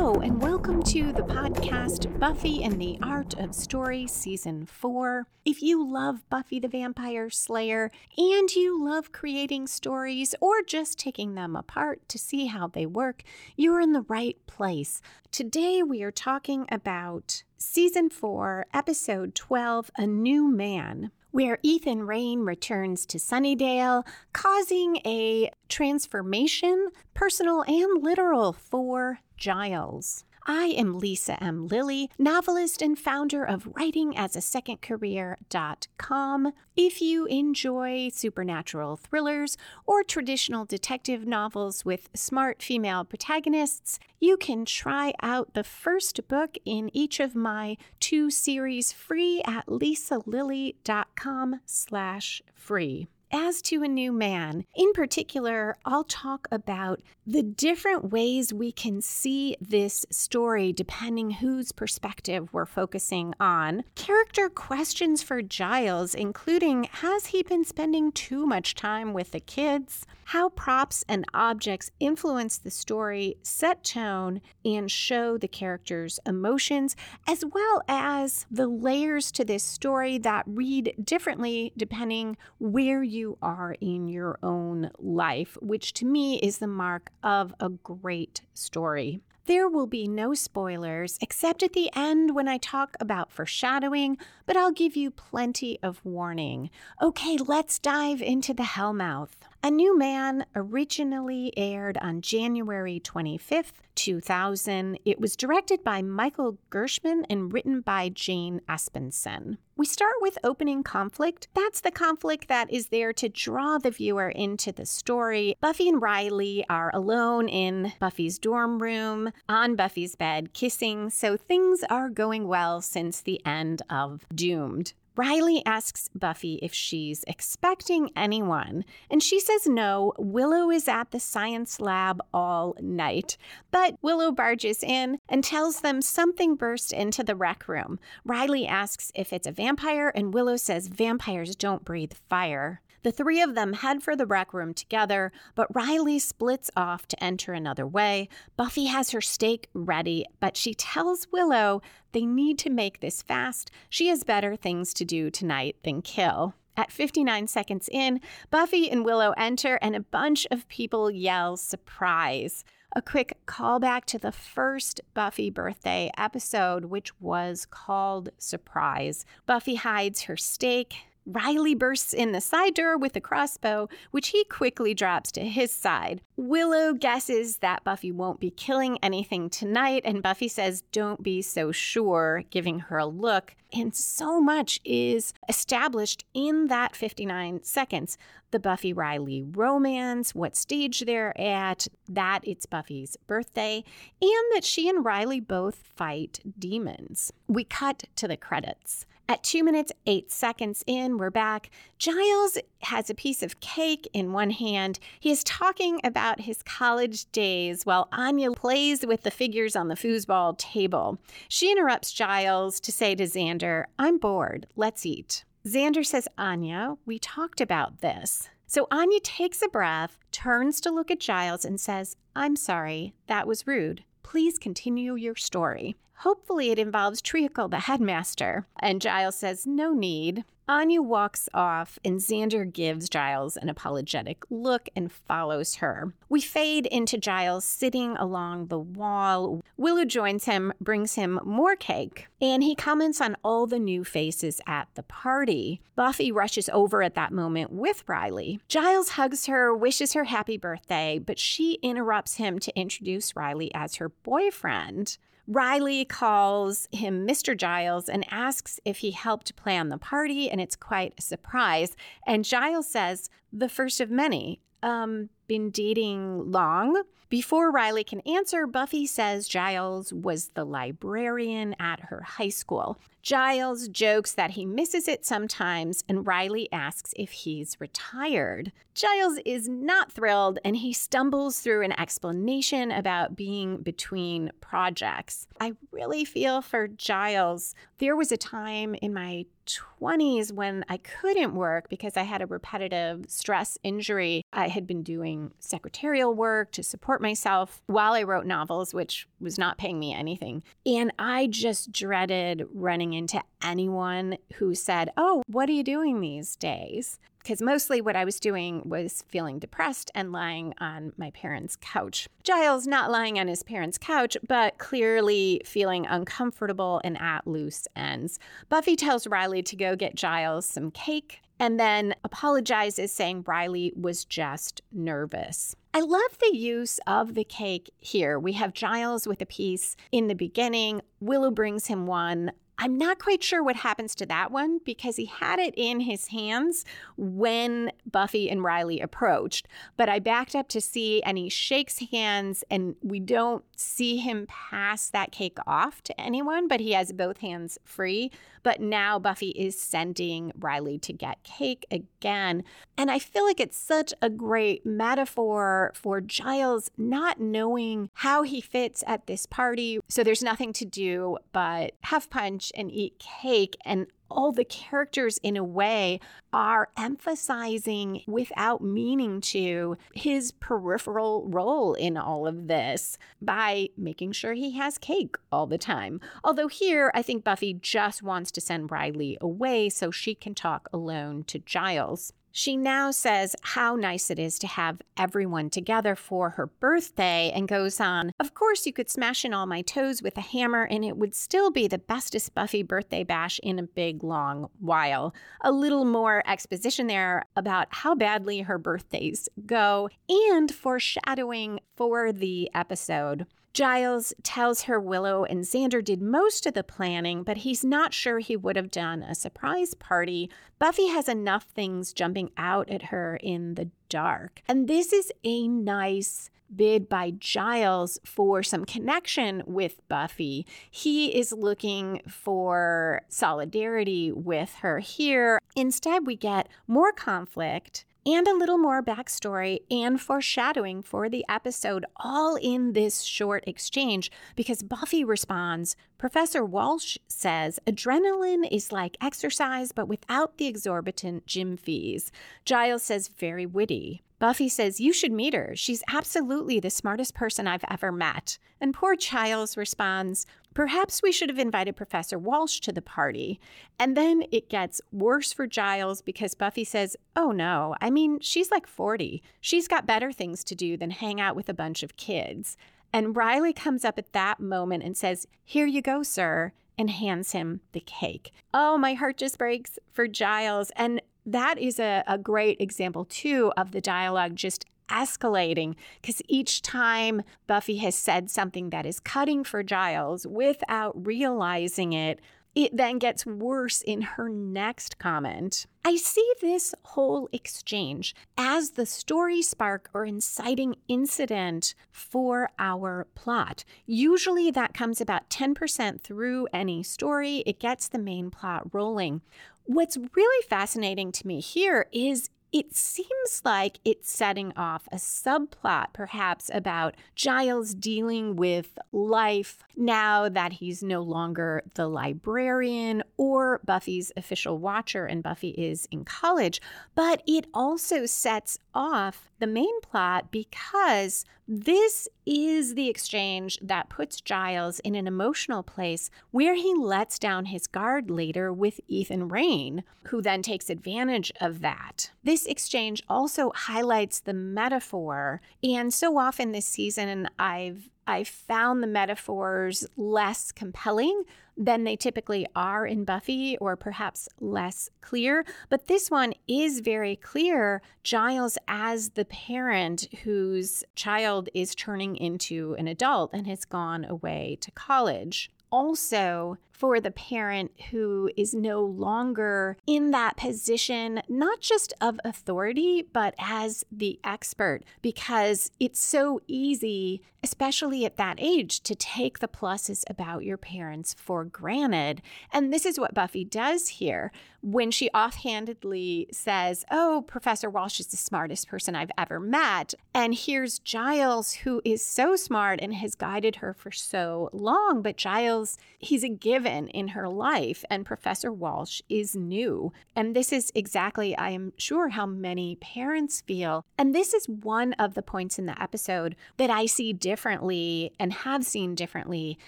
Hello, and welcome to the podcast Buffy and the Art of Story Season 4. If you love Buffy the Vampire Slayer and you love creating stories or just taking them apart to see how they work, you're in the right place. Today we are talking about Season 4, Episode 12, A New Man, where Ethan Rayne returns to Sunnydale, causing a transformation, personal and literal, for Giles. I am Lisa M. Lilly, novelist and founder of writingasasecondcareer.com. If you enjoy supernatural thrillers or traditional detective novels with smart female protagonists, you can try out the first book in each of my two series free at lisalilly.com/free. As to A New Man, in particular, I'll talk about the different ways we can see this story depending whose perspective we're focusing on. Character questions for Giles, including has he been spending too much time with the kids? How props and objects influence the story, set tone, and show the character's emotions, as well as the layers to this story that read differently depending where you are in your own life, which to me is the mark of a great story. There will be no spoilers, except at the end when I talk about foreshadowing, but I'll give you plenty of warning. Okay, let's dive into the Hellmouth. A New Man originally aired on January 25th, 2000. It was directed by Michael Gershman and written by Jane Espenson. We start with opening conflict. That's the conflict that is there to draw the viewer into the story. Buffy and Riley are alone in Buffy's dorm room, on Buffy's bed, kissing, so things are going well since the end of Doomed. Riley asks Buffy if she's expecting anyone, and she says no. Willow is at the science lab all night, but Willow barges in and tells them something burst into the rec room. Riley asks if it's a vampire, and Willow says vampires don't breathe fire. The three of them head for the rec room together, but Riley splits off to enter another way. Buffy has her steak ready, but she tells Willow they need to make this fast. She has better things to do tonight than kill. At 59 seconds in, Buffy and Willow enter, and a bunch of people yell surprise. A quick callback to the first Buffy birthday episode, which was called Surprise. Buffy hides her steak. Riley bursts in the side door with a crossbow, which he quickly drops to his side. Willow guesses that Buffy won't be killing anything tonight, and Buffy says, "Don't be so sure," giving her a look. And so much is established in that 59 seconds. The Buffy-Riley romance, what stage they're at, that it's Buffy's birthday, and that she and Riley both fight demons. We cut to the credits. At 2 minutes, 8 seconds in, we're back. Giles has a piece of cake in one hand. He is talking about his college days while Anya plays with the figures on the foosball table. She interrupts Giles to say to Xander, "I'm bored. Let's eat." Xander says, "Anya, we talked about this." So Anya takes a breath, turns to look at Giles, and says, "I'm sorry, that was rude. Please continue your story." Hopefully it involves Treacle, the headmaster. And Giles says, "No need." Anya walks off, and Xander gives Giles an apologetic look and follows her. We fade into Giles sitting along the wall. Willow joins him, brings him more cake, and he comments on all the new faces at the party. Buffy rushes over at that moment with Riley. Giles hugs her, wishes her happy birthday, but she interrupts him to introduce Riley as her boyfriend. Riley calls him Mr. Giles and asks if he helped plan the party, and it's quite a surprise. And Giles says, "The first of many. Been dating long?" Before Riley can answer, Buffy says Giles was the librarian at her high school. Giles jokes that he misses it sometimes, and Riley asks if he's retired. Giles is not thrilled, and he stumbles through an explanation about being between projects. I really feel for Giles. There was a time in my 20s when I couldn't work because I had a repetitive stress injury. I had been doing doing secretarial work to support myself while I wrote novels, which was not paying me anything. And I just dreaded running into anyone who said, "Oh, what are you doing these days?" Because mostly what I was doing was feeling depressed and lying on my parents' couch. Giles not lying on his parents' couch, but clearly feeling uncomfortable and at loose ends. Buffy tells Riley to go get Giles some cake and then apologizes, saying Riley was just nervous. I love the use of the cake here. We have Giles with a piece in the beginning. Willow brings him one. I'm not quite sure what happens to that one because he had it in his hands when Buffy and Riley approached. But I backed up to see, and he shakes hands, and we don't see him pass that cake off to anyone, but he has both hands free. But now Buffy is sending Riley to get cake again. And I feel like it's such a great metaphor for Giles not knowing how he fits at this party. So there's nothing to do but have punch and eat cake, and all the characters in a way are emphasizing without meaning to his peripheral role in all of this by making sure he has cake all the time. Although here, I think Buffy just wants to send Riley away so she can talk alone to Giles. She now says how nice it is to have everyone together for her birthday and goes on, "Of course you could smash in all my toes with a hammer and it would still be the bestest Buffy birthday bash in a big long while." A little more exposition there about how badly her birthdays go and foreshadowing for the episode. Giles tells her Willow and Xander did most of the planning, but he's not sure he would have done a surprise party. Buffy has enough things jumping out at her in the dark. And this is a nice bid by Giles for some connection with Buffy. He is looking for solidarity with her here. Instead, we get more conflict and a little more backstory and foreshadowing for the episode all in this short exchange, because Buffy responds, "Professor Walsh says adrenaline is like exercise, but without the exorbitant gym fees." Giles says, "Very witty." Buffy says, "You should meet her. She's absolutely the smartest person I've ever met." And poor Giles responds, "Perhaps we should have invited Professor Walsh to the party." And then it gets worse for Giles because Buffy says, "Oh no, I mean, she's like 40. She's got better things to do than hang out with a bunch of kids." And Riley comes up at that moment and says, "Here you go, sir," and hands him the cake. Oh, my heart just breaks for Giles. And that is a great example, too, of the dialogue just escalating, because each time Buffy has said something that is cutting for Giles without realizing it, it then gets worse in her next comment. I see this whole exchange as the story spark or inciting incident for our plot. Usually that comes about 10% through any story. It gets the main plot rolling. What's really fascinating to me here is it seems like it's setting off a subplot, perhaps, about Giles dealing with life now that he's no longer the librarian or Buffy's official watcher, and Buffy is in college. But it also sets off the main plot because this is the exchange that puts Giles in an emotional place where he lets down his guard later with Ethan Rayne, who then takes advantage of that. This exchange also highlights the metaphor, and so often this season I've found the metaphors less compelling than they typically are in Buffy, or perhaps less clear. But this one is very clear. Giles as the parent whose child is turning into an adult and has gone away to college. Also, for the parent who is no longer in that position, not just of authority, but as the expert, because it's so easy, especially at that age, to take the pluses about your parents for granted. And this is what Buffy does here when she offhandedly says, "Oh, Professor Walsh is the smartest person I've ever met." And here's Giles, who is so smart and has guided her for so long. But Giles, he's a given. given in her life, and Professor Walsh is new. And this is exactly, I am sure, how many parents feel. And this is one of the points in the episode that I see differently and have seen differently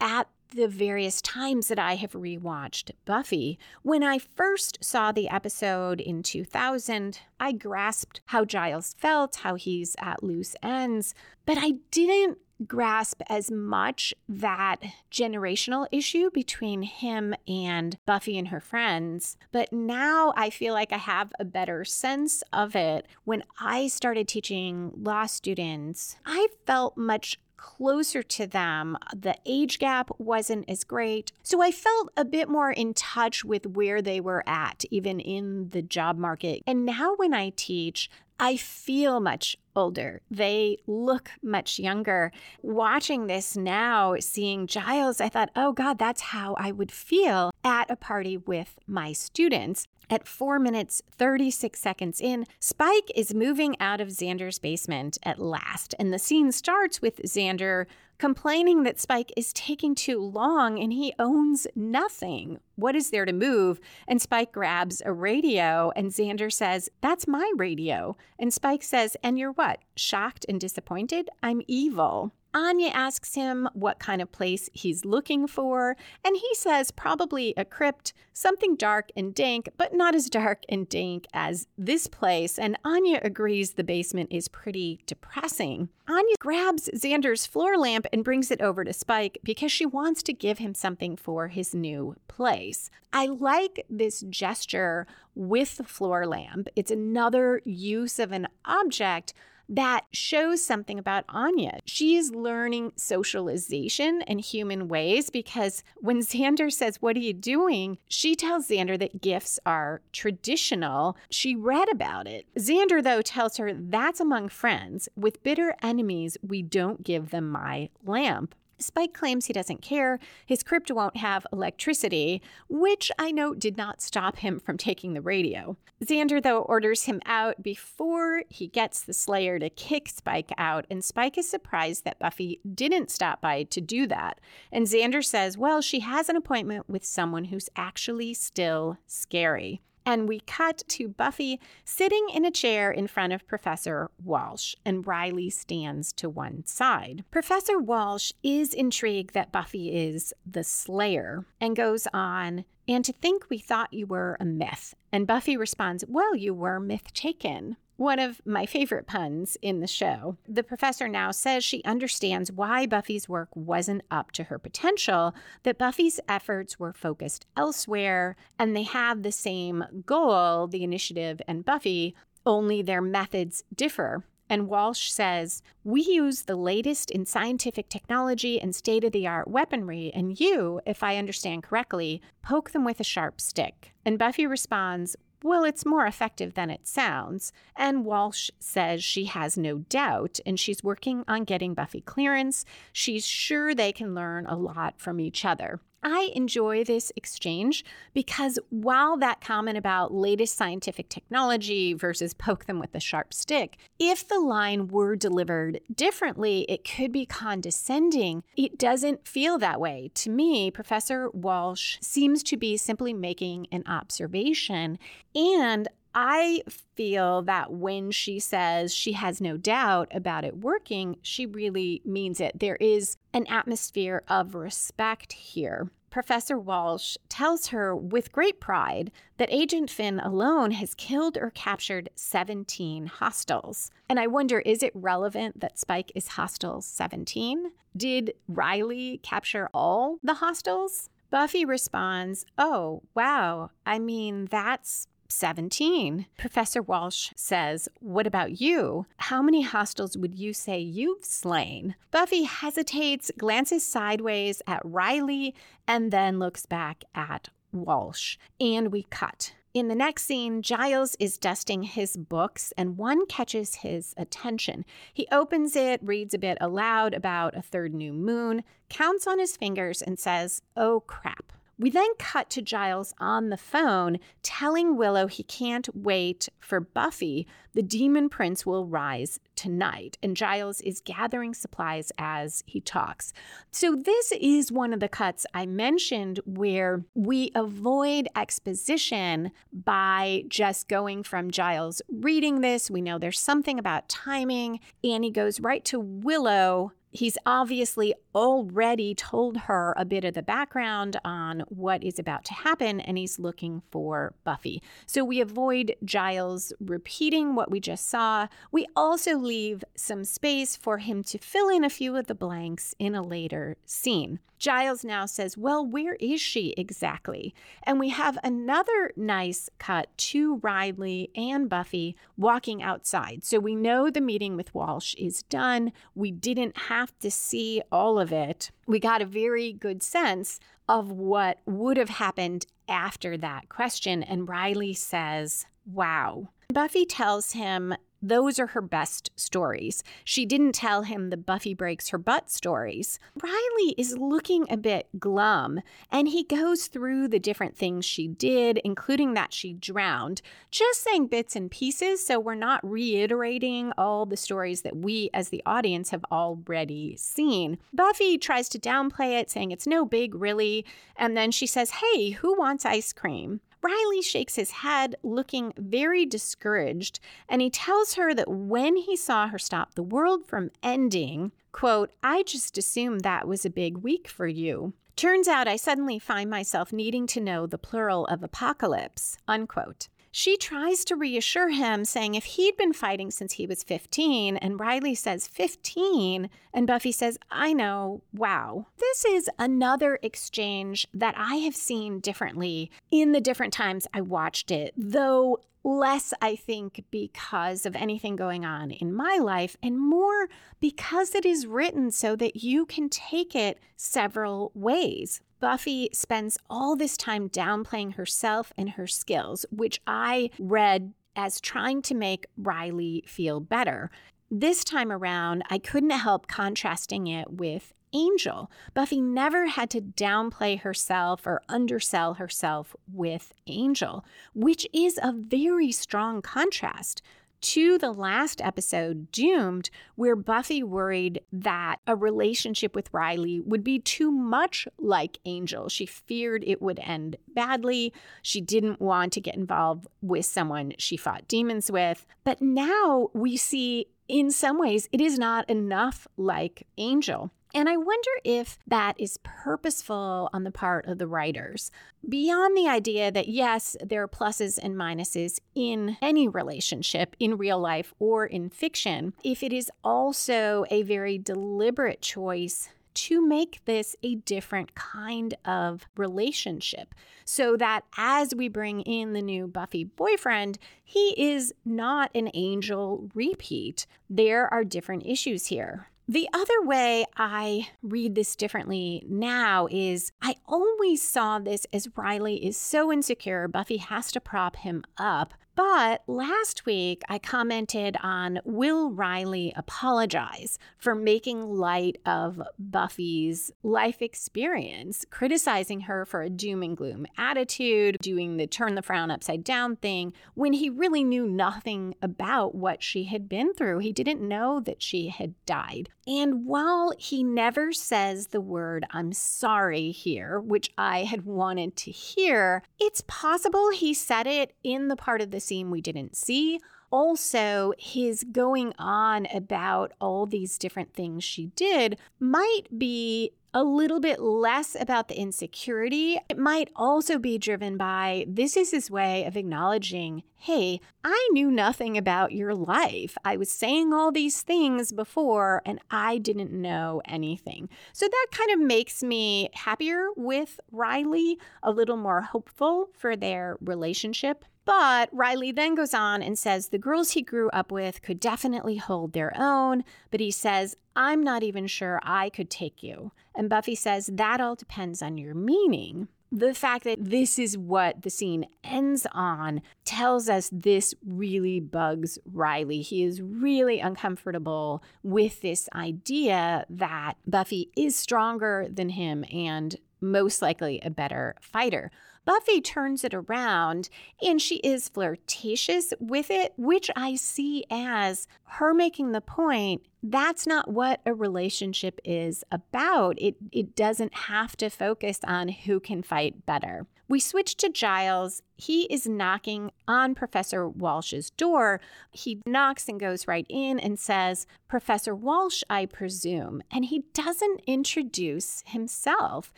at the various times that I have rewatched Buffy. When I first saw the episode in 2000, I grasped how Giles felt, how he's at loose ends, but I didn't grasp as much that generational issue between him and Buffy and her friends. But now I feel like I have a better sense of it. When I started teaching law students, I felt much closer to them. The age gap wasn't as great. So I felt a bit more in touch with where they were at, even in the job market. And now when I teach, I feel much older. They look much younger. Watching this now, seeing Giles, I thought, oh God, that's how I would feel at a party with my students. At 4 minutes, 36 seconds in, Spike is moving out of Xander's basement at last. And the scene starts with Xander complaining that Spike is taking too long and he owns nothing. What is there to move? And Spike grabs a radio and Xander says, that's my radio. And Spike says, and you're what? Shocked and disappointed? I'm evil. Anya asks him what kind of place he's looking for, and he says probably a crypt, something dark and dank, but not as dark and dank as this place. And Anya agrees the basement is pretty depressing. Anya grabs Xander's floor lamp and brings it over to Spike because she wants to give him something for his new place. I like this gesture with the floor lamp. It's another use of an object that shows something about Anya. She is learning socialization and human ways, because when Xander says, what are you doing? She tells Xander that gifts are traditional. She read about it. Xander, though, tells her that's among friends. With bitter enemies, we don't give them my lamp. Spike claims he doesn't care. His crypt won't have electricity, which I know did not stop him from taking the radio. Xander, though, orders him out before he gets the Slayer to kick Spike out, and Spike is surprised that Buffy didn't stop by to do that. And Xander says, well, she has an appointment with someone who's actually still scary. And we cut to Buffy sitting in a chair in front of Professor Walsh, and Riley stands to one side. Professor Walsh is intrigued that Buffy is the Slayer and goes on, and to think we thought you were a myth. And Buffy responds, well, you were myth-taken. One of my favorite puns in the show. The professor now says she understands why Buffy's work wasn't up to her potential, that Buffy's efforts were focused elsewhere, and they have the same goal, the Initiative and Buffy, only their methods differ. And Walsh says, we use the latest in scientific technology and state-of-the-art weaponry, and you, if I understand correctly, poke them with a sharp stick. And Buffy responds, well, it's more effective than it sounds. And Walsh says she has no doubt, and she's working on getting Buffy clearance. She's sure they can learn a lot from each other. I enjoy this exchange because while that comment about latest scientific technology versus poke them with a sharp stick, if the line were delivered differently, it could be condescending. It doesn't feel that way. To me, Professor Walsh seems to be simply making an observation, and I feel that when she says she has no doubt about it working, she really means it. There is an atmosphere of respect here. Professor Walsh tells her with great pride that Agent Finn alone has killed or captured 17 hostiles. And I wonder, is it relevant that Spike is hostile 17? Did Riley capture all the hostiles? Buffy responds, oh, wow, I mean, that's 17. Professor Walsh says, what about you? How many hostiles would you say you've slain? Buffy hesitates, glances sideways at Riley, and then looks back at Walsh. And we cut. In the next scene, Giles is dusting his books, and one catches his attention. He opens it, reads a bit aloud about a third new moon, counts on his fingers, and says, oh, crap. We then cut to Giles on the phone telling Willow he can't wait for Buffy. The Demon Prince will rise tonight. And Giles is gathering supplies as he talks. So this is one of the cuts I mentioned where we avoid exposition by just going from Giles reading this. We know there's something about timing. And he goes right to Willow. He's obviously already told her a bit of the background on what is about to happen, and he's looking for Buffy. So we avoid Giles repeating what we just saw. We also leave some space for him to fill in a few of the blanks in a later scene. Giles now says, well, where is she exactly? And we have another nice cut to Riley and Buffy walking outside. So we know the meeting with Walsh is done. We didn't have to see all of it. We got a very good sense of what would have happened after that question. And Riley says, wow. Buffy tells him those are her best stories. She didn't tell him the Buffy breaks her butt stories. Riley is looking a bit glum, and he goes through the different things she did, including that she drowned, just saying bits and pieces, so we're not reiterating all the stories that we as the audience have already seen. Buffy tries to downplay it, saying it's no big, really, and then she says, hey, who wants ice cream? Riley shakes his head, looking very discouraged, and he tells her that when he saw her stop the world from ending, quote, I just assumed that was a big week for you. Turns out I suddenly find myself needing to know the plural of apocalypse, unquote. She tries to reassure him, saying if he'd been fighting since he was 15, and Riley says 15, and Buffy says, I know, wow. This is another exchange that I have seen differently in the different times I watched it, though less, I think, because of anything going on in my life, and more because it is written so that you can take it several ways. Buffy spends all this time downplaying herself and her skills, which I read as trying to make Riley feel better. This time around, I couldn't help contrasting it with Angel. Buffy never had to downplay herself or undersell herself with Angel, which is a very strong contrast to the last episode, Doomed, where Buffy worried that a relationship with Riley would be too much like Angel. She feared it would end badly. She didn't want to get involved with someone she fought demons with. But now we see, in some ways, it is not enough like Angel. And I wonder if that is purposeful on the part of the writers. Beyond the idea that, yes, there are pluses and minuses in any relationship, in real life or in fiction, if it is also a very deliberate choice to make this a different kind of relationship so that as we bring in the new Buffy boyfriend, he is not an Angel repeat. There are different issues here. The other way I read this differently now is I always saw this as Riley is so insecure, Buffy has to prop him up. But last week, I commented on, will Riley apologize for making light of Buffy's life experience, criticizing her for a doom and gloom attitude, doing the turn the frown upside down thing, when he really knew nothing about what she had been through. He didn't know that she had died. And while he never says the word, I'm sorry here, which I had wanted to hear, it's possible he said it in the part of the scene we didn't see. Also, his going on about all these different things she did might be a little bit less about the insecurity. It might also be driven by, this is his way of acknowledging, hey, I knew nothing about your life. I was saying all these things before and I didn't know anything. So that kind of makes me happier with Riley, a little more hopeful for their relationship. But Riley then goes on and says the girls he grew up with could definitely hold their own, but he says, I'm not even sure I could take you. And Buffy says, that all depends on your meaning. The fact that this is what the scene ends on tells us this really bugs Riley. He is really uncomfortable with this idea that Buffy is stronger than him and most likely a better fighter. Buffy turns it around, and she is flirtatious with it, which I see as her making the point that's not what a relationship is about. It doesn't have to focus on who can fight better. We switch to Giles. He is knocking on Professor Walsh's door. He knocks and goes right in and says, "Professor Walsh, I presume." And he doesn't introduce himself.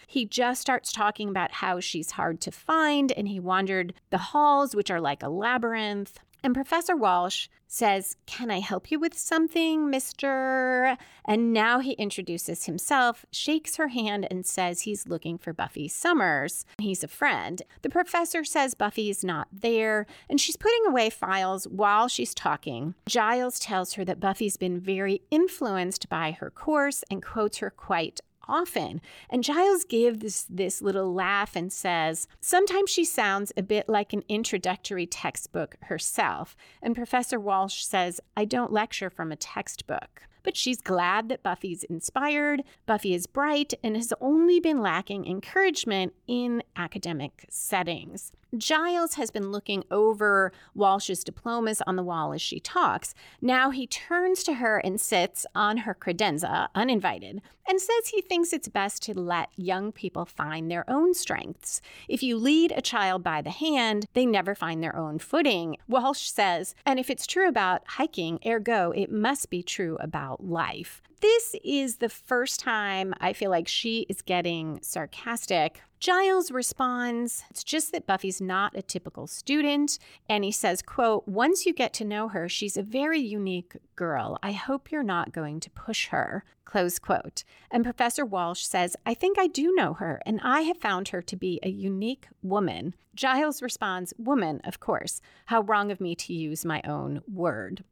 He just starts talking about how she's hard to find, and he wandered the halls, which are like a labyrinth. And Professor Walsh says, "Can I help you with something, mister?" And now he introduces himself, shakes her hand, and says he's looking for Buffy Summers. He's a friend. The professor says Buffy's not there, and she's putting away files while she's talking. Giles tells her that Buffy's been very influenced by her course and quotes her quite often. And Giles gives this little laugh and says, "Sometimes she sounds a bit like an introductory textbook herself." And Professor Walsh says, "I don't lecture from a textbook." But she's glad that Buffy's inspired. Buffy is bright and has only been lacking encouragement in academic settings. Giles has been looking over Walsh's diplomas on the wall as she talks. Now he turns to her and sits on her credenza, uninvited, and says he thinks it's best to let young people find their own strengths. If you lead a child by the hand, they never find their own footing. Walsh says, "And if it's true about hiking, ergo, it must be true about life." This is the first time I feel like she is getting sarcastic. Giles responds, it's just that Buffy's not a typical student. And he says, quote, "Once you get to know her, she's a very unique girl. I hope you're not going to push her," close quote. And Professor Walsh says, "I think I do know her, and I have found her to be a unique woman." Giles responds, "Woman, of course. How wrong of me to use my own word."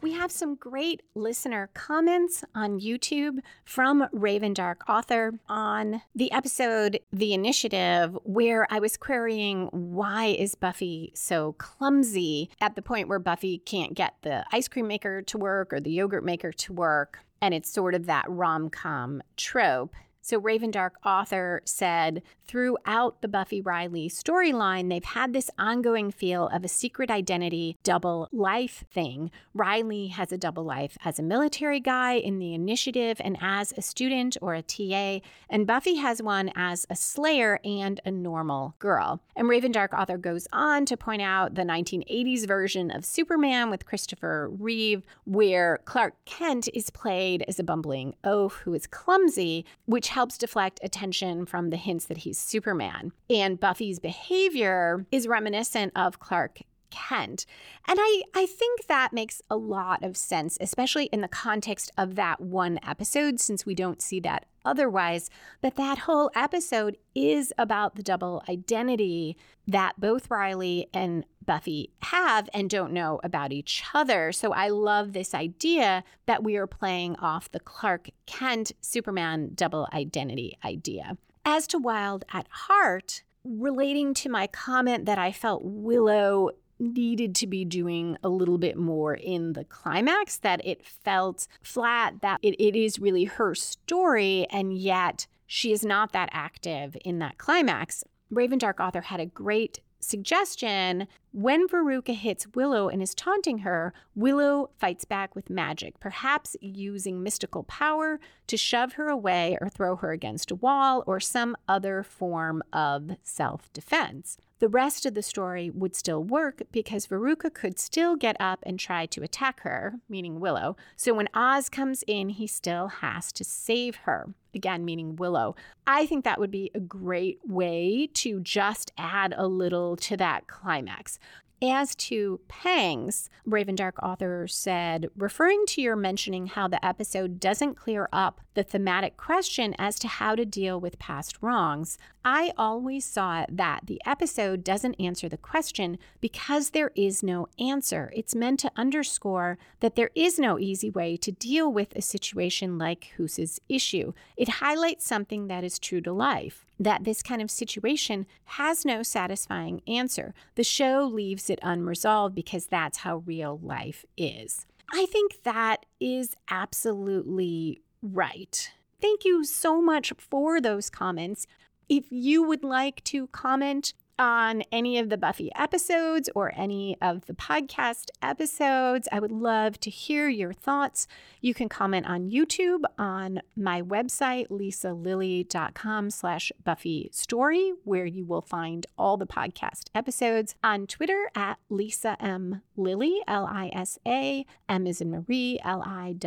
We have some great listener comments on YouTube from Raven Dark Author on the episode The Initiative, where I was querying why is Buffy so clumsy at the point where Buffy can't get the ice cream maker to work or the yogurt maker to work, and it's sort of that rom-com trope. So Raven Dark Author said, throughout the Buffy Riley storyline, they've had this ongoing feel of a secret identity double life thing. Riley has a double life as a military guy in The Initiative and as a student or a TA, and Buffy has one as a slayer and a normal girl. And Raven Dark Author goes on to point out the 1980s version of Superman with Christopher Reeve, where Clark Kent is played as a bumbling oaf who is clumsy, which helps deflect attention from the hints that he's Superman. And Buffy's behavior is reminiscent of Clark Kent. And I think that makes a lot of sense, especially in the context of that one episode, since we don't see that otherwise. But that whole episode is about the double identity that both Riley and Buffy have and don't know about each other. So I love this idea that we are playing off the Clark Kent Superman double identity idea. As to Wild at Heart, relating to my comment that I felt Willow needed to be doing a little bit more in the climax, that it felt flat, that it is really her story, and yet she is not that active in that climax. Raven Dark Author had a great suggestion. When Veruca hits Willow and is taunting her, Willow fights back with magic, perhaps using mystical power to shove her away or throw her against a wall or some other form of self-defense. The rest of the story would still work because Veruca could still get up and try to attack her, meaning Willow. So when Oz comes in, he still has to save her, again, meaning Willow. I think that would be a great way to just add a little to that climax. As to Pangs, Raven Dark Author said, referring to your mentioning how the episode doesn't clear up the thematic question as to how to deal with past wrongs, I always saw that the episode doesn't answer the question because there is no answer. It's meant to underscore that there is no easy way to deal with a situation like Hoose's issue. It highlights something that is true to life, that this kind of situation has no satisfying answer. The show leaves it unresolved because that's how real life is. I think that is absolutely right. Thank you so much for those comments. If you would like to comment on any of the Buffy episodes or any of the podcast episodes, I would love to hear your thoughts. You can comment on YouTube, on my website, lisalilly.com/Buffy Story, where you will find all the podcast episodes. On Twitter at Lisa M. Lilly, L-I-S-A, M as in Marie, Lilly,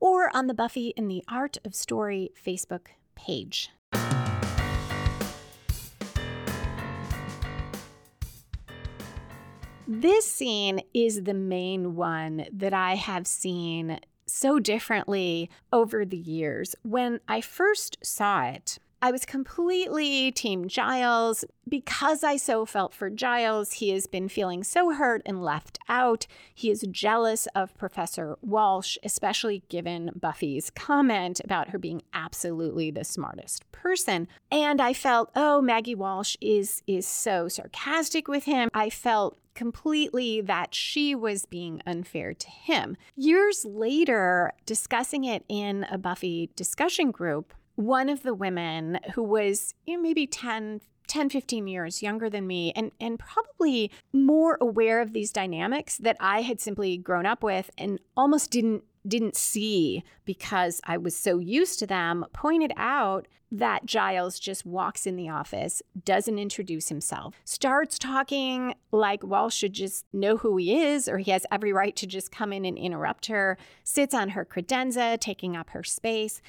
or on the Buffy in the Art of Story Facebook page. This scene is the main one that I have seen so differently over the years. When I first saw it, I was completely Team Giles because I so felt for Giles. He has been feeling so hurt and left out. He is jealous of Professor Walsh, especially given Buffy's comment about her being absolutely the smartest person. And I felt, oh, Maggie Walsh is so sarcastic with him. I felt completely that she was being unfair to him. Years later, discussing it in a Buffy discussion group, one of the women who was maybe 10, 15 years younger than me and probably more aware of these dynamics that I had simply grown up with and almost didn't see because I was so used to them, pointed out that Giles just walks in the office, doesn't introduce himself, starts talking like Walsh should just know who he is, or he has every right to just come in and interrupt her, sits on her credenza, taking up her space,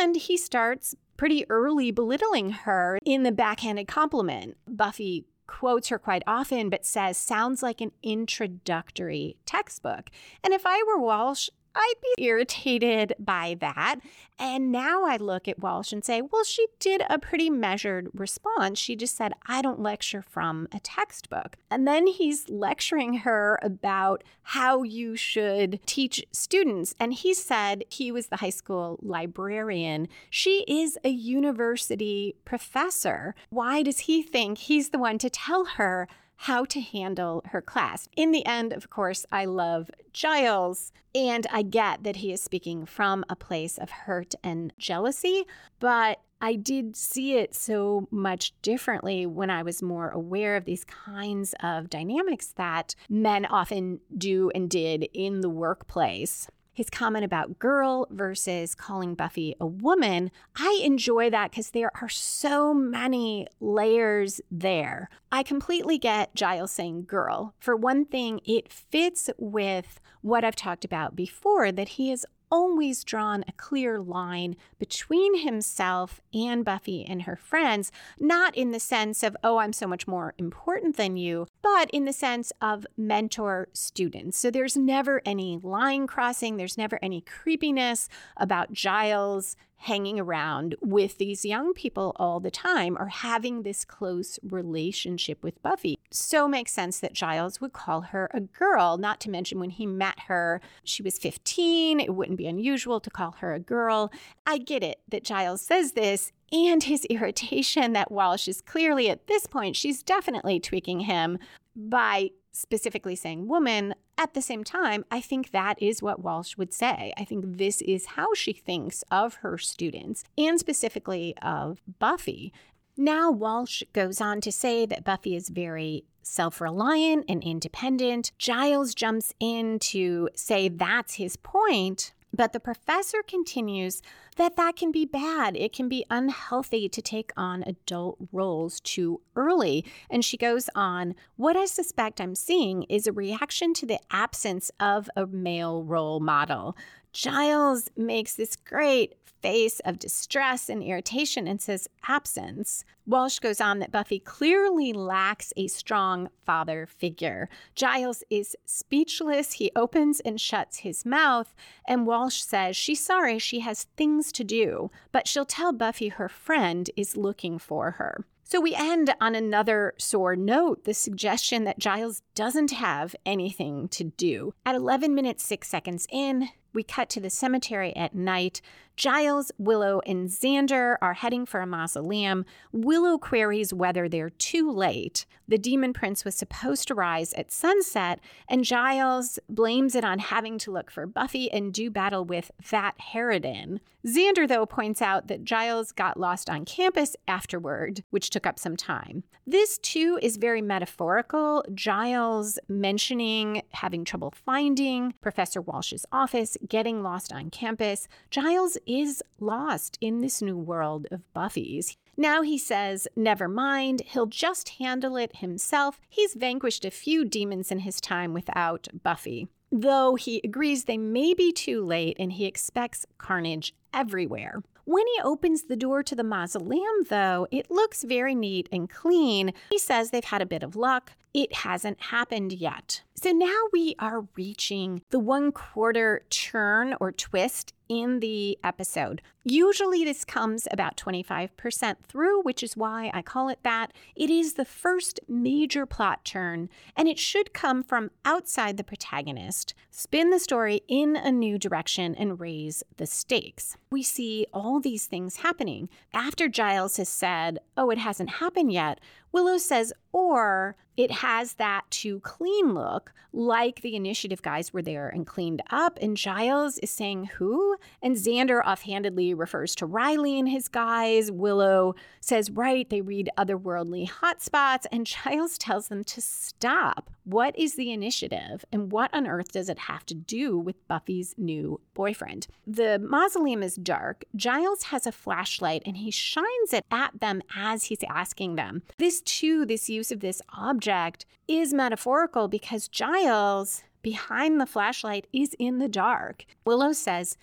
and he starts pretty early belittling her in the backhanded compliment. Buffy quotes her quite often, but says, sounds like an introductory textbook. And if I were Walsh, I'd be irritated by that. And now I look at Walsh and say, well, she did a pretty measured response. She just said, I don't lecture from a textbook. And then he's lecturing her about how you should teach students. And he said he was the high school librarian. She is a university professor. Why does he think he's the one to tell her how to handle her class? In the end, of course, I love Giles, and I get that he is speaking from a place of hurt and jealousy, but I did see it so much differently when I was more aware of these kinds of dynamics that men often do and did in the workplace. His comment about girl versus calling Buffy a woman, I enjoy that because there are so many layers there. I completely get Giles saying girl. For one thing, it fits with what I've talked about before, that he has always drawn a clear line between himself and Buffy and her friends, not in the sense of, oh, I'm so much more important than you, but in the sense of mentor students. So there's never any line crossing. There's never any creepiness about Giles hanging around with these young people all the time or having this close relationship with Buffy. So makes sense that Giles would call her a girl, not to mention when he met her, she was 15. It wouldn't be unusual to call her a girl. I get it that Giles says this, and his irritation that Walsh is clearly at this point, she's definitely tweaking him by specifically saying woman. At the same time, I think that is what Walsh would say. I think this is how she thinks of her students and specifically of Buffy. Now, Walsh goes on to say that Buffy is very self-reliant and independent. Giles jumps in to say that's his point. But the professor continues that that can be bad. It can be unhealthy to take on adult roles too early. And she goes on, what I suspect I'm seeing is a reaction to the absence of a male role model. Giles makes this great face of distress and irritation and says absence. Walsh goes on that Buffy clearly lacks a strong father figure. Giles is speechless. He opens and shuts his mouth. And Walsh says she's sorry, she has things to do, but she'll tell Buffy her friend is looking for her. So we end on another sore note, the suggestion that Giles doesn't have anything to do. At 11 minutes, 6 seconds in, we cut to the cemetery at night. Giles, Willow, and Xander are heading for a mausoleum. Willow queries whether they're too late. The demon prince was supposed to rise at sunset, and Giles blames it on having to look for Buffy and do battle with that harridan. Xander, though, points out that Giles got lost on campus afterward, which took up some time. This, too, is very metaphorical. Giles mentioning having trouble finding Professor Walsh's office, getting lost on campus. Giles is lost in this new world of Buffy's. Now he says, never mind, he'll just handle it himself. He's vanquished a few demons in his time without Buffy. Though he agrees they may be too late and he expects carnage everywhere. When he opens the door to the mausoleum, though, it looks very neat and clean. He says they've had a bit of luck. It hasn't happened yet. So now we are reaching the 1/4 turn or twist in the episode. Usually this comes about 25% through, which is why I call it that. It is the first major plot turn, and it should come from outside the protagonist, spin the story in a new direction, and raise the stakes. We see all these things happening. After Giles has said, oh, it hasn't happened yet, Willow says, or it has that too clean look, like the Initiative guys were there and cleaned up. And Giles is saying, who? And Xander offhandedly refers to Riley and his guys. Willow says, right, they read otherworldly hotspots. And Giles tells them to stop. What is the Initiative? And what on earth does it have to do with Buffy's new boyfriend? The mausoleum is dark. Giles has a flashlight and he shines it at them as he's asking them. This use of this object is metaphorical because Giles, behind the flashlight, is in the dark. Willow says,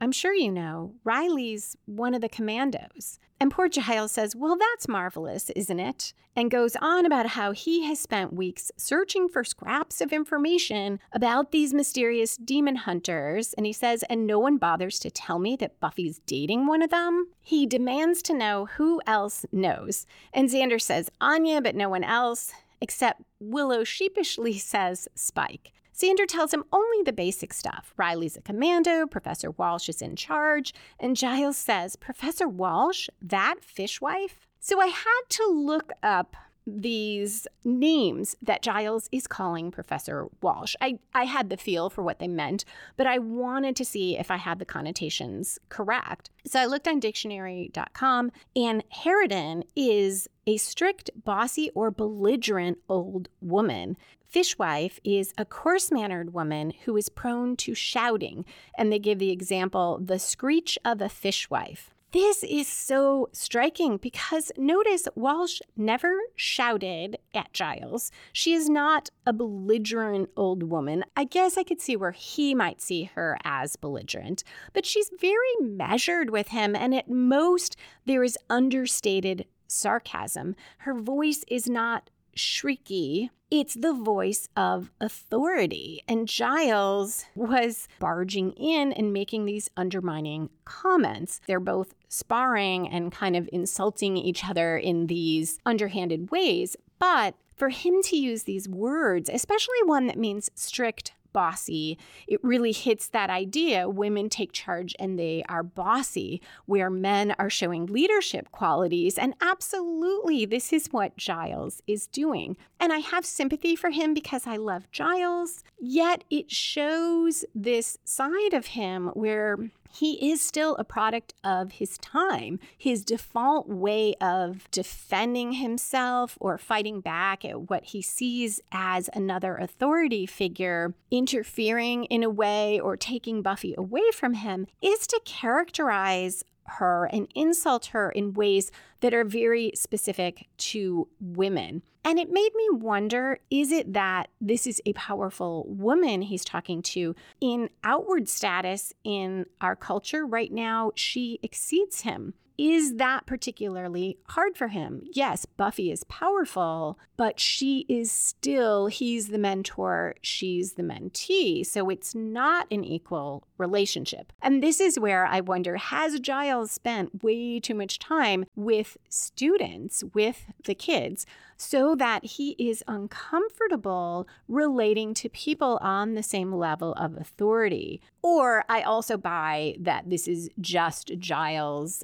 I'm sure you know, Riley's one of the commandos. And poor Giles says, well, that's marvelous, isn't it? And goes on about how he has spent weeks searching for scraps of information about these mysterious demon hunters. And he says, and no one bothers to tell me that Buffy's dating one of them. He demands to know who else knows. And Xander says, Anya, but no one else, except Willow sheepishly says, Spike. Xander tells him only the basic stuff. Riley's a commando, Professor Walsh is in charge, and Giles says, Professor Walsh, that fishwife? So I had to look up these names that Giles is calling Professor Walsh. I had the feel for what they meant, but I wanted to see if I had the connotations correct. So I looked on dictionary.com, and harridan is a strict, bossy, or belligerent old woman. Fishwife is a coarse-mannered woman who is prone to shouting, and they give the example, the screech of a fishwife. This is so striking because notice Walsh never shouted at Giles. She is not a belligerent old woman. I guess I could see where he might see her as belligerent, but she's very measured with him, and at most there is understated sarcasm. Her voice is not shrieky. It's the voice of authority. And Giles was barging in and making these undermining comments. They're both sparring and kind of insulting each other in these underhanded ways. But for him to use these words, especially one that means strict, bossy, it really hits that idea. Women take charge and they are bossy, where men are showing leadership qualities. And absolutely, this is what Giles is doing. And I have sympathy for him because I love Giles, yet it shows this side of him where he is still a product of his time. His default way of defending himself or fighting back at what he sees as another authority figure interfering in a way or taking Buffy away from him is to characterize her and insult her in ways that are very specific to women. And it made me wonder, is it that this is a powerful woman he's talking to? In outward status in our culture right now, she exceeds him. Is that particularly hard for him? Yes, Buffy is powerful, but she is still, he's the mentor, she's the mentee. So it's not an equal relationship. And this is where I wonder, has Giles spent way too much time with students, with the kids, so that he is uncomfortable relating to people on the same level of authority? Or I also buy that this is just Giles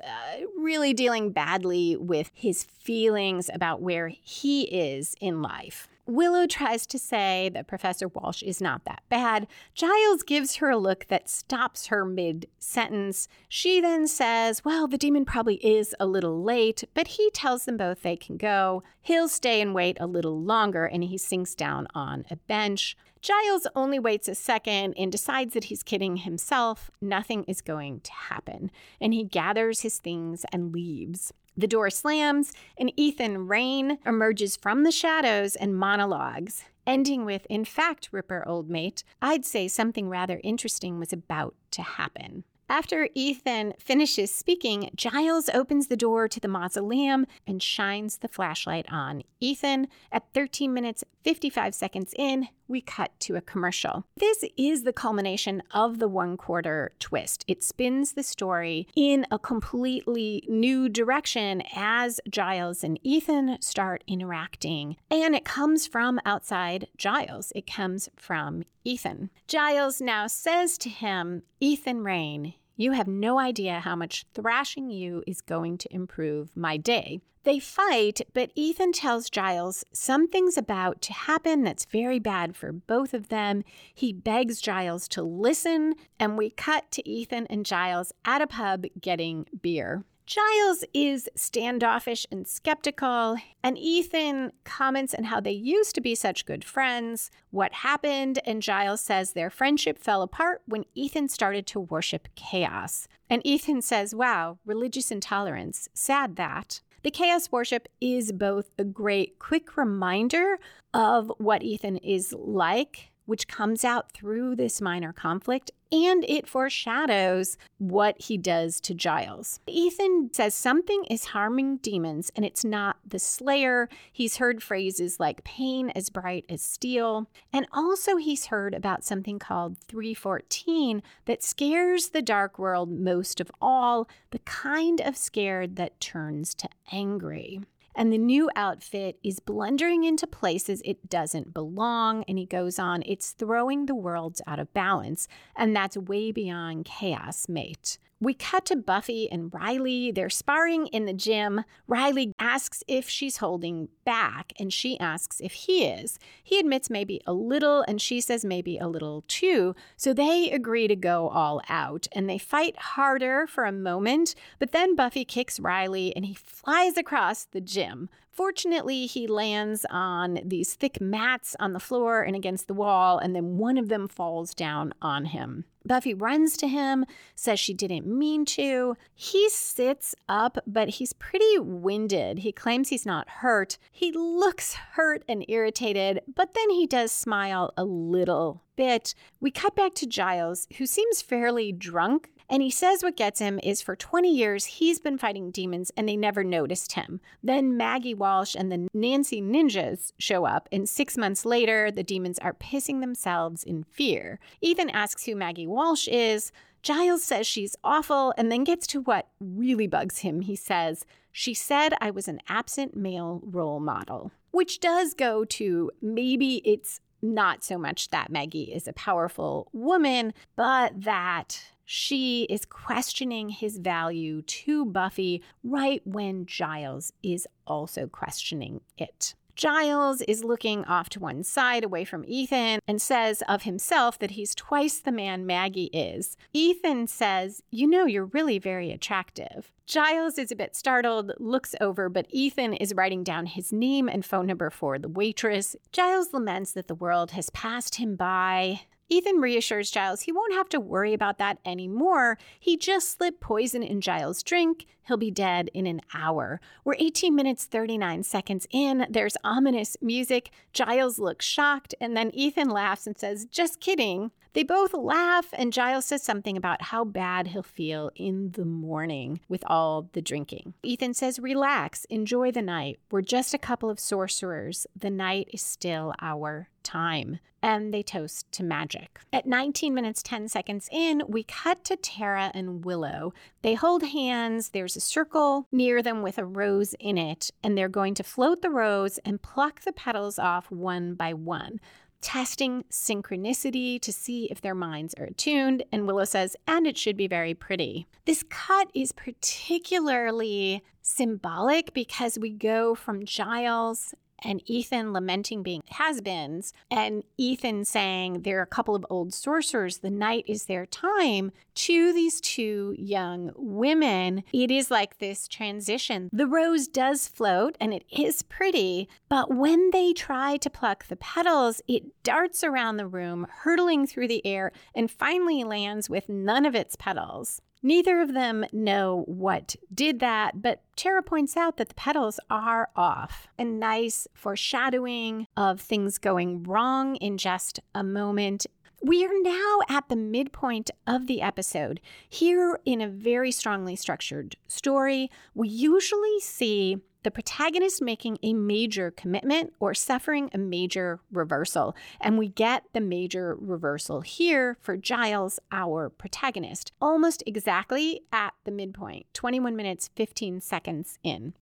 really dealing badly with his feelings about where he is in life. Willow tries to say that Professor Walsh is not that bad. Giles gives her a look that stops her mid-sentence. She then says, well, the demon probably is a little late, but he tells them both they can go. He'll stay and wait a little longer, and he sinks down on a bench. Giles only waits a second and decides that he's kidding himself. Nothing is going to happen. And he gathers his things and leaves. The door slams, and Ethan Rayne emerges from the shadows and monologues, ending with, in fact, Ripper, old mate, I'd say something rather interesting was about to happen. After Ethan finishes speaking, Giles opens the door to the mausoleum and shines the flashlight on Ethan. At 13 minutes, 55 seconds in, we cut to a commercial. This is the culmination of the one-quarter twist. It spins the story in a completely new direction as Giles and Ethan start interacting. And it comes from outside Giles. It comes from Ethan. Giles now says to him, Ethan Rayne, you have no idea how much thrashing you is going to improve my day. They fight, but Ethan tells Giles something's about to happen that's very bad for both of them. He begs Giles to listen, and we cut to Ethan and Giles at a pub getting beer. Giles is standoffish and skeptical, and Ethan comments on how they used to be such good friends, what happened, and Giles says their friendship fell apart when Ethan started to worship chaos. And Ethan says, wow, religious intolerance, sad that. The chaos worship is both a great quick reminder of what Ethan is like, which comes out through this minor conflict, and it foreshadows what he does to Giles. Ethan says something is harming demons, and it's not the Slayer. He's heard phrases like pain as bright as steel, and also he's heard about something called 314 that scares the dark world most of all, the kind of scared that turns to angry. And the new outfit is blundering into places it doesn't belong. And he goes on, it's throwing the world out of balance. And that's way beyond chaos, mate. We cut to Buffy and Riley. They're sparring in the gym. Riley asks if she's holding back, and she asks if he is. He admits maybe a little, and she says maybe a little too. So they agree to go all out, and they fight harder for a moment, but then Buffy kicks Riley, and he flies across the gym. Fortunately, he lands on these thick mats on the floor and against the wall, and then one of them falls down on him. Buffy runs to him, says she didn't mean to. He sits up, but he's pretty winded. He claims he's not hurt. He looks hurt and irritated, but then he does smile a little bit. We cut back to Giles, who seems fairly drunk. And he says what gets him is for 20 years, he's been fighting demons and they never noticed him. Then Maggie Walsh and the Nancy Ninjas show up. And 6 months later, the demons are pissing themselves in fear. Ethan asks who Maggie Walsh is. Giles says she's awful and then gets to what really bugs him. He says, she said I was an absent male role model, which does go to maybe it's not so much that Maggie is a powerful woman, but that she is questioning his value to Buffy right when Giles is also questioning it. Giles is looking off to one side away from Ethan and says of himself that he's twice the man Maggie is. Ethan says, you know, you're really very attractive. Giles is a bit startled, looks over, but Ethan is writing down his name and phone number for the waitress. Giles laments that the world has passed him by. Ethan reassures Giles he won't have to worry about that anymore. He just slipped poison in Giles' drink. He'll be dead in an hour. We're 18 minutes, 39 seconds in. There's ominous music. Giles looks shocked, and then Ethan laughs and says, just kidding. They both laugh, and Giles says something about how bad he'll feel in the morning with all the drinking. Ethan says, relax, enjoy the night. We're just a couple of sorcerers. The night is still our time. And they toast to magic. At 19 minutes, 10 seconds in, we cut to Tara and Willow. They hold hands. There's a circle near them with a rose in it, and they're going to float the rose and pluck the petals off one by one. testing synchronicity to see if their minds are attuned, and Willow says, and it should be very pretty. This cut is particularly symbolic because we go from Giles and Ethan lamenting being has-beens, and Ethan saying they're a couple of old sorcerers, the night is their time, to these two young women. It is like this transition. The rose does float, and it is pretty, but when they try to pluck the petals, it darts around the room, hurtling through the air, and finally lands with none of its petals. Neither of them know what did that, but Tara points out that the petals are off. A nice foreshadowing of things going wrong in just a moment. We are now at the midpoint of the episode. Here in a very strongly structured story, we usually see the protagonist making a major commitment or suffering a major reversal. And we get the major reversal here for Giles, our protagonist, almost exactly at the midpoint, 21 minutes, 15 seconds in.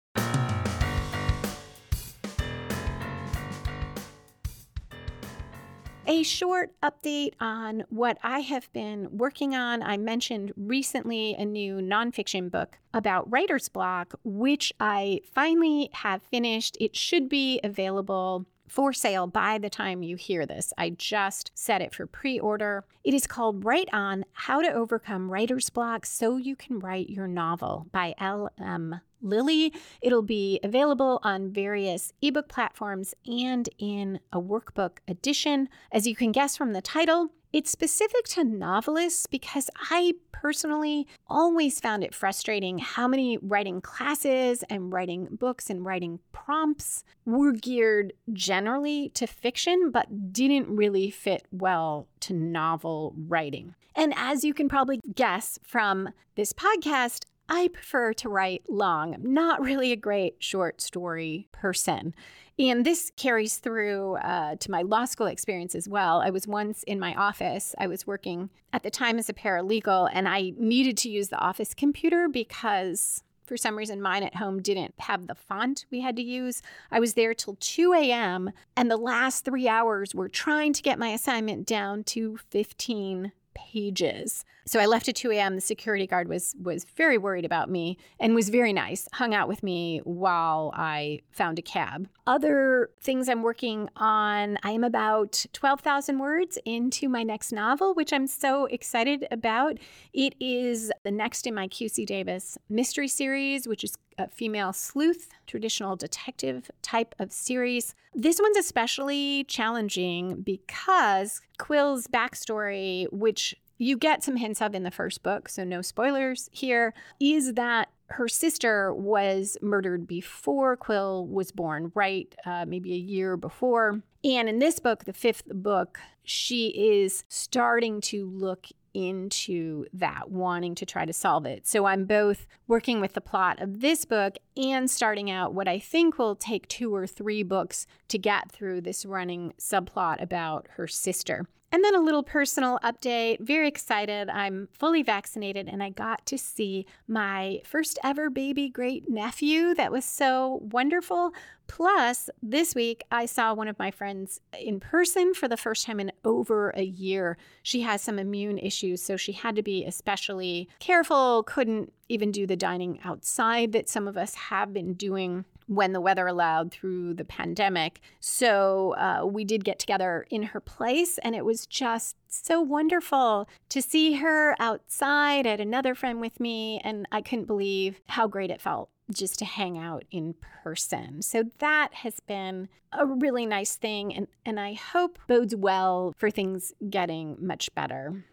A short update on what I have been working on. I mentioned recently a new nonfiction book about writer's block, which I finally have finished. It should be available for sale by the time you hear this. I just set it for pre-order. It is called Write On, How to Overcome Writer's Block So You Can Write Your Novel by L.M. Lilly. It'll be available on various ebook platforms and in a workbook edition. As you can guess from the title, it's specific to novelists because I personally always found it frustrating how many writing classes and writing books and writing prompts were geared generally to fiction, but didn't really fit well to novel writing. And as you can probably guess from this podcast, I prefer to write long. I'm not really a great short story person. And this carries through to my law school experience as well. I was once in my office. I was working at the time as a paralegal, and I needed to use the office computer because for some reason mine at home didn't have the font we had to use. I was there till 2 a.m., and the last 3 hours were trying to get my assignment down to 15 pages. So I left at 2 a.m. The security guard was very worried about me and was very nice, hung out with me while I found a cab. Other things I'm working on, I am about 12,000 words into my next novel, which I'm so excited about. It is the next in my QC Davis mystery series, which is a female sleuth, traditional detective type of series. This one's especially challenging because Quill's backstory, which you get some hints of in the first book, so no spoilers here, is that her sister was murdered before Quill was born, right? Maybe a year before. And in this book, the fifth book, she is starting to look into that, wanting to try to solve it. So I'm both working with the plot of this book and starting out what I think will take 2 or 3 books to get through this running subplot about her sister. And then a little personal update. Very excited. I'm fully vaccinated, and I got to see my first ever baby great-nephew. That was so wonderful. Plus, this week, I saw one of my friends in person for the first time in over a year. She has some immune issues, so she had to be especially careful, couldn't even do the dining outside that some of us have been doing when the weather allowed through the pandemic. So we did get together in her place, and it was just so wonderful to see her outside. I had another friend with me, and I couldn't believe how great it felt just to hang out in person. So that has been a really nice thing, and I hope bodes well for things getting much better.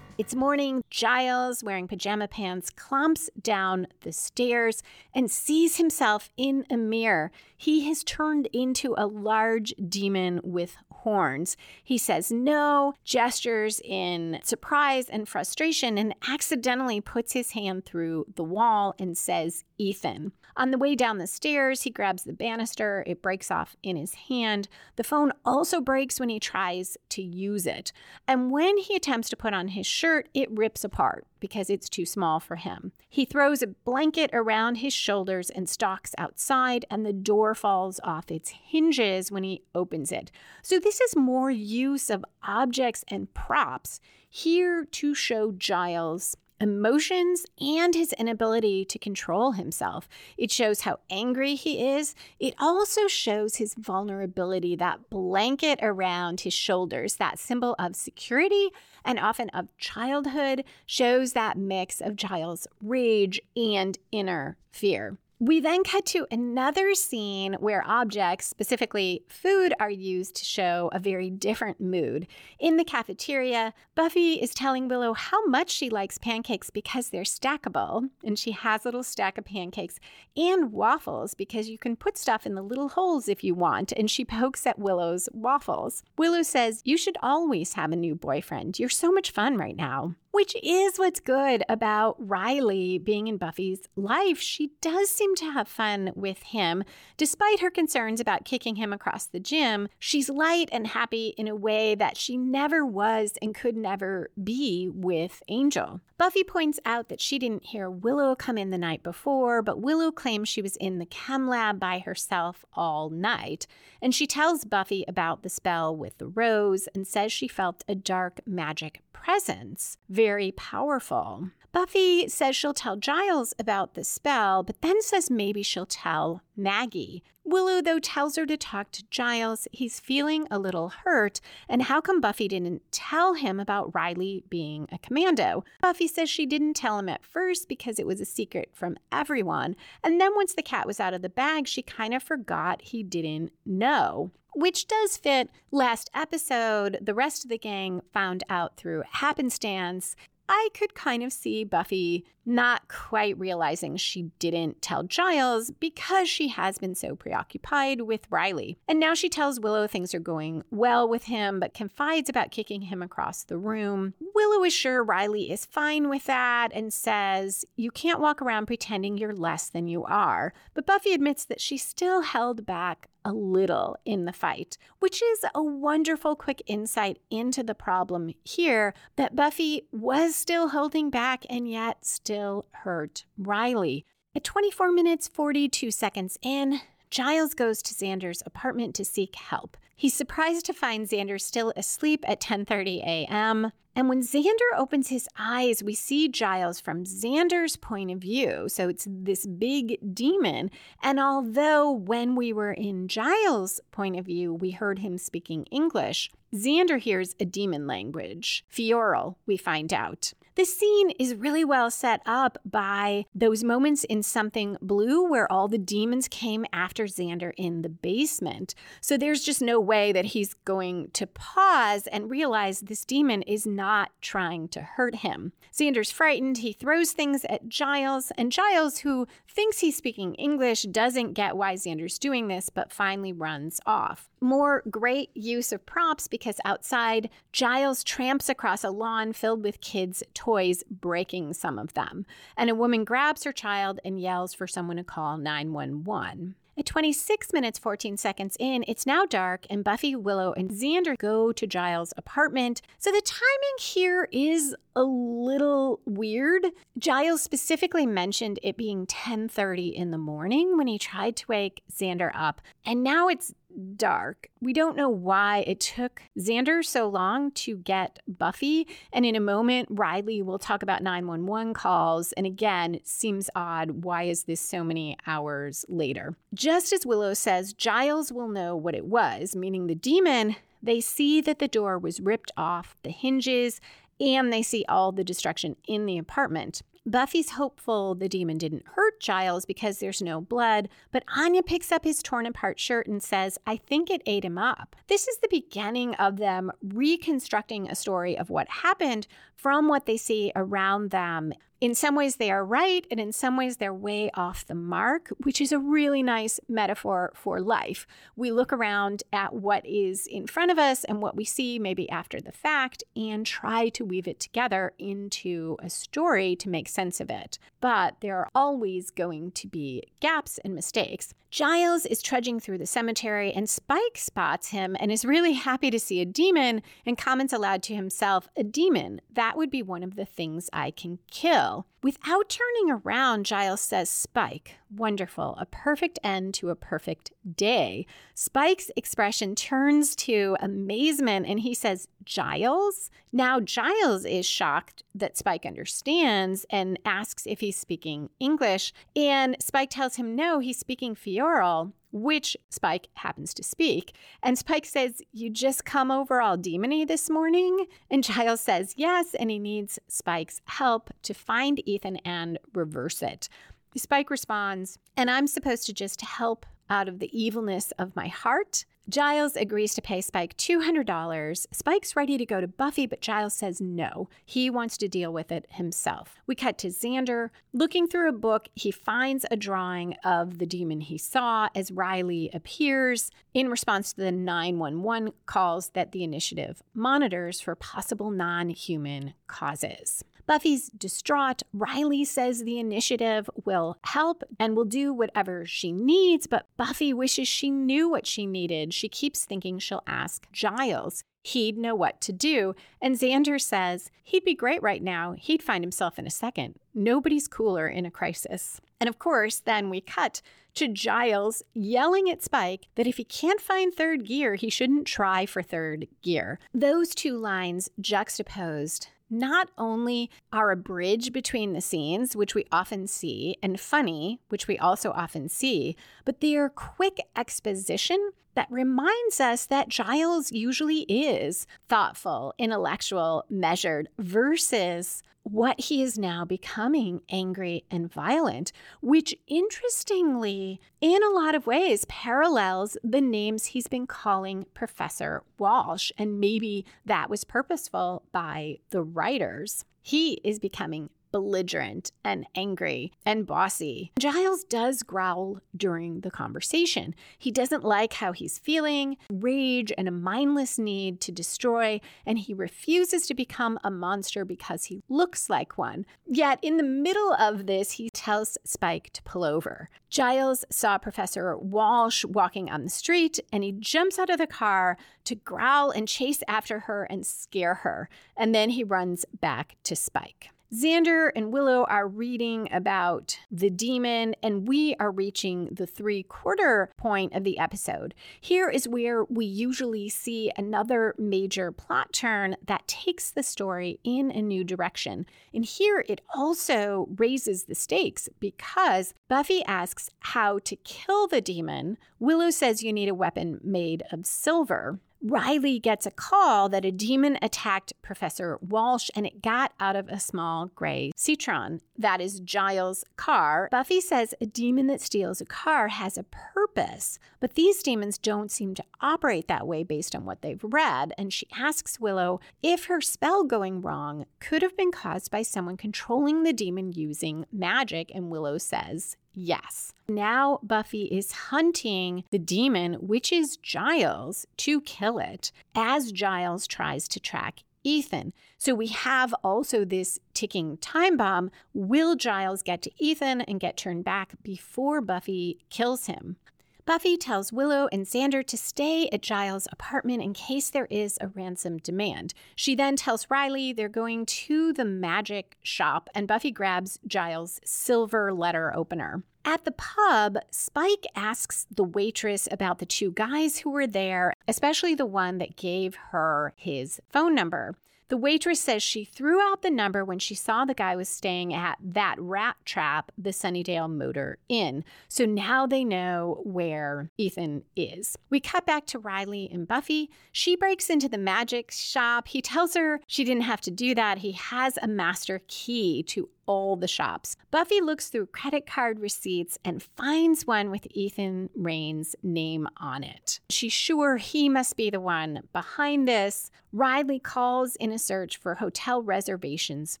It's morning. Giles, wearing pajama pants, clomps down the stairs and sees himself in a mirror. He has turned into a large demon with horns. He says no, gestures in surprise and frustration, and accidentally puts his hand through the wall and says Ethan. On the way down the stairs, he grabs the banister. It breaks off in his hand. The phone also breaks when he tries to use it. And when he attempts to put on his shirt, it rips apart because it's too small for him. He throws a blanket around his shoulders and stalks outside, and the door falls off its hinges when he opens it. So this is more use of objects and props here to show Giles' emotions and his inability to control himself. It shows how angry he is. It also shows his vulnerability, that blanket around his shoulders, that symbol of security and often of childhood, shows that mix of Giles' rage and inner fear. We then cut to another scene where objects, specifically food, are used to show a very different mood. In the cafeteria, Buffy is telling Willow how much she likes pancakes because they're stackable, and she has a little stack of pancakes, and waffles because you can put stuff in the little holes if you want, and she pokes at Willow's waffles. Willow says, "You should always have a new boyfriend. You're so much fun right now." Which is what's good about Riley being in Buffy's life. She does seem to have fun with him. Despite her concerns about kicking him across the gym, she's light and happy in a way that she never was and could never be with Angel. Buffy points out that she didn't hear Willow come in the night before, but Willow claims she was in the chem lab by herself all night. And she tells Buffy about the spell with the rose and says she felt a dark magic presence. Very powerful. Buffy says she'll tell Giles about the spell, but then says maybe she'll tell Maggie. Willow, though, tells her to talk to Giles. He's feeling a little hurt, and how come Buffy didn't tell him about Riley being a commando? Buffy says she didn't tell him at first because it was a secret from everyone, and then once the cat was out of the bag, she kind of forgot he didn't know. Which does fit last episode. The rest of the gang found out through happenstance. I could kind of see Buffy not quite realizing she didn't tell Giles because she has been so preoccupied with Riley. And now she tells Willow things are going well with him, but confides about kicking him across the room. Willow is sure Riley is fine with that and says, "You can't walk around pretending you're less than you are." But Buffy admits that she still held back a little in the fight, which is a wonderful quick insight into the problem here, that Buffy was still holding back and yet still hurt Riley. At 24 minutes, 42 seconds in, Giles goes to Xander's apartment to seek help. He's surprised to find Xander still asleep at 10:30 a.m. And when Xander opens his eyes, we see Giles from Xander's point of view. So it's this big demon. And although when we were in Giles' point of view, we heard him speaking English, Xander hears a demon language, Fioral, we find out. This scene is really well set up by those moments in Something Blue where all the demons came after Xander in the basement. So there's just no way that he's going to pause and realize this demon is not trying to hurt him. Xander's frightened. He throws things at Giles, and Giles, who thinks he's speaking English, doesn't get why Xander's doing this, but finally runs off. More great use of props because outside, Giles tramps across a lawn filled with kids' toys, breaking some of them. And a woman grabs her child and yells for someone to call 911. At 26 minutes, 14 seconds in, it's now dark, and Buffy, Willow, and Xander go to Giles' apartment. So the timing here is a little weird. Giles specifically mentioned it being 10:30 in the morning when he tried to wake Xander up, and now it's dark. We don't know why it took Xander so long to get Buffy. And in a moment, Riley will talk about 911 calls. And again, it seems odd. Why is this so many hours later? Just as Willow says, Giles will know what it was, meaning the demon. They see that the door was ripped off the hinges, and they see all the destruction in the apartment. Buffy's hopeful the demon didn't hurt Giles because there's no blood, but Anya picks up his torn-apart shirt and says, "I think it ate him up." This is the beginning of them reconstructing a story of what happened from what they see around them. In some ways they are right, and in some ways they're way off the mark, which is a really nice metaphor for life. We look around at what is in front of us and what we see maybe after the fact and try to weave it together into a story to make sense of it. But there are always going to be gaps and mistakes. Giles is trudging through the cemetery and Spike spots him and is really happy to see a demon and comments aloud to himself, "A demon, that would be one of the things I can kill." Without turning around, Giles says, "Spike, wonderful, a perfect end to a perfect day." Spike's expression turns to amazement and he says, "Giles?" Now Giles is shocked that Spike understands and asks if he's speaking English. And Spike tells him, no, he's speaking Fioral, which Spike happens to speak. And Spike says, "You just come over all demony this morning?" And Giles says yes, and he needs Spike's help to find Ethan and reverse it. Spike responds, "And I'm supposed to just help out of the evilness of my heart?" Giles agrees to pay Spike $200. Spike's ready to go to Buffy, but Giles says no. He wants to deal with it himself. We cut to Xander. Looking through a book, he finds a drawing of the demon he saw as Riley appears in response to the 911 calls that the Initiative monitors for possible non-human causes. Buffy's distraught. Riley says the Initiative will help and will do whatever she needs, but Buffy wishes she knew what she needed. She keeps thinking she'll ask Giles. He'd know what to do. And Xander says, "He'd be great right now. He'd find himself in a second. Nobody's cooler in a crisis." And of course, then we cut to Giles yelling at Spike that if he can't find third gear, he shouldn't try for third gear. Those two lines juxtaposed not only are a bridge between the scenes, which we often see, and funny, which we also often see, but their quick exposition that reminds us that Giles usually is thoughtful, intellectual, measured, versus what he is now becoming, angry and violent, which interestingly, in a lot of ways, parallels the names he's been calling Professor Walsh, and maybe that was purposeful by the writers. He is becoming belligerent and angry and bossy. Giles does growl during the conversation. He doesn't like how he's feeling, rage and a mindless need to destroy, and he refuses to become a monster because he looks like one. Yet in the middle of this, he tells Spike to pull over. Giles saw Professor Walsh walking on the street, and he jumps out of the car to growl and chase after her and scare her. And then he runs back to Spike. Xander and Willow are reading about the demon, and we are reaching the 3/4 point of the episode. Here is where we usually see another major plot turn that takes the story in a new direction. And here it also raises the stakes because Buffy asks how to kill the demon. Willow says you need a weapon made of silver. Riley gets a call that a demon attacked Professor Walsh and it got out of a small gray Citroen. That is Giles' car. Buffy says a demon that steals a car has a purpose, but these demons don't seem to operate that way based on what they've read. And she asks Willow if her spell going wrong could have been caused by someone controlling the demon using magic. And Willow says, yes. Now Buffy is hunting the demon, which is Giles, to kill it as Giles tries to track Ethan. So we have also this ticking time bomb. Will Giles get to Ethan and get turned back before Buffy kills him? Buffy tells Willow and Xander to stay at Giles' apartment in case there is a ransom demand. She then tells Riley they're going to the magic shop, and Buffy grabs Giles' silver letter opener. At the pub, Spike asks the waitress about the two guys who were there, especially the one that gave her his phone number. The waitress says she threw out the number when she saw the guy was staying at that rat trap, the Sunnydale Motor Inn. So now they know where Ethan is. We cut back to Riley and Buffy. She breaks into the magic shop. He tells her she didn't have to do that. He has a master key to all the shops. Buffy looks through credit card receipts and finds one with Ethan Rayne's name on it. She's sure he must be the one behind this. Riley calls in a search for hotel reservations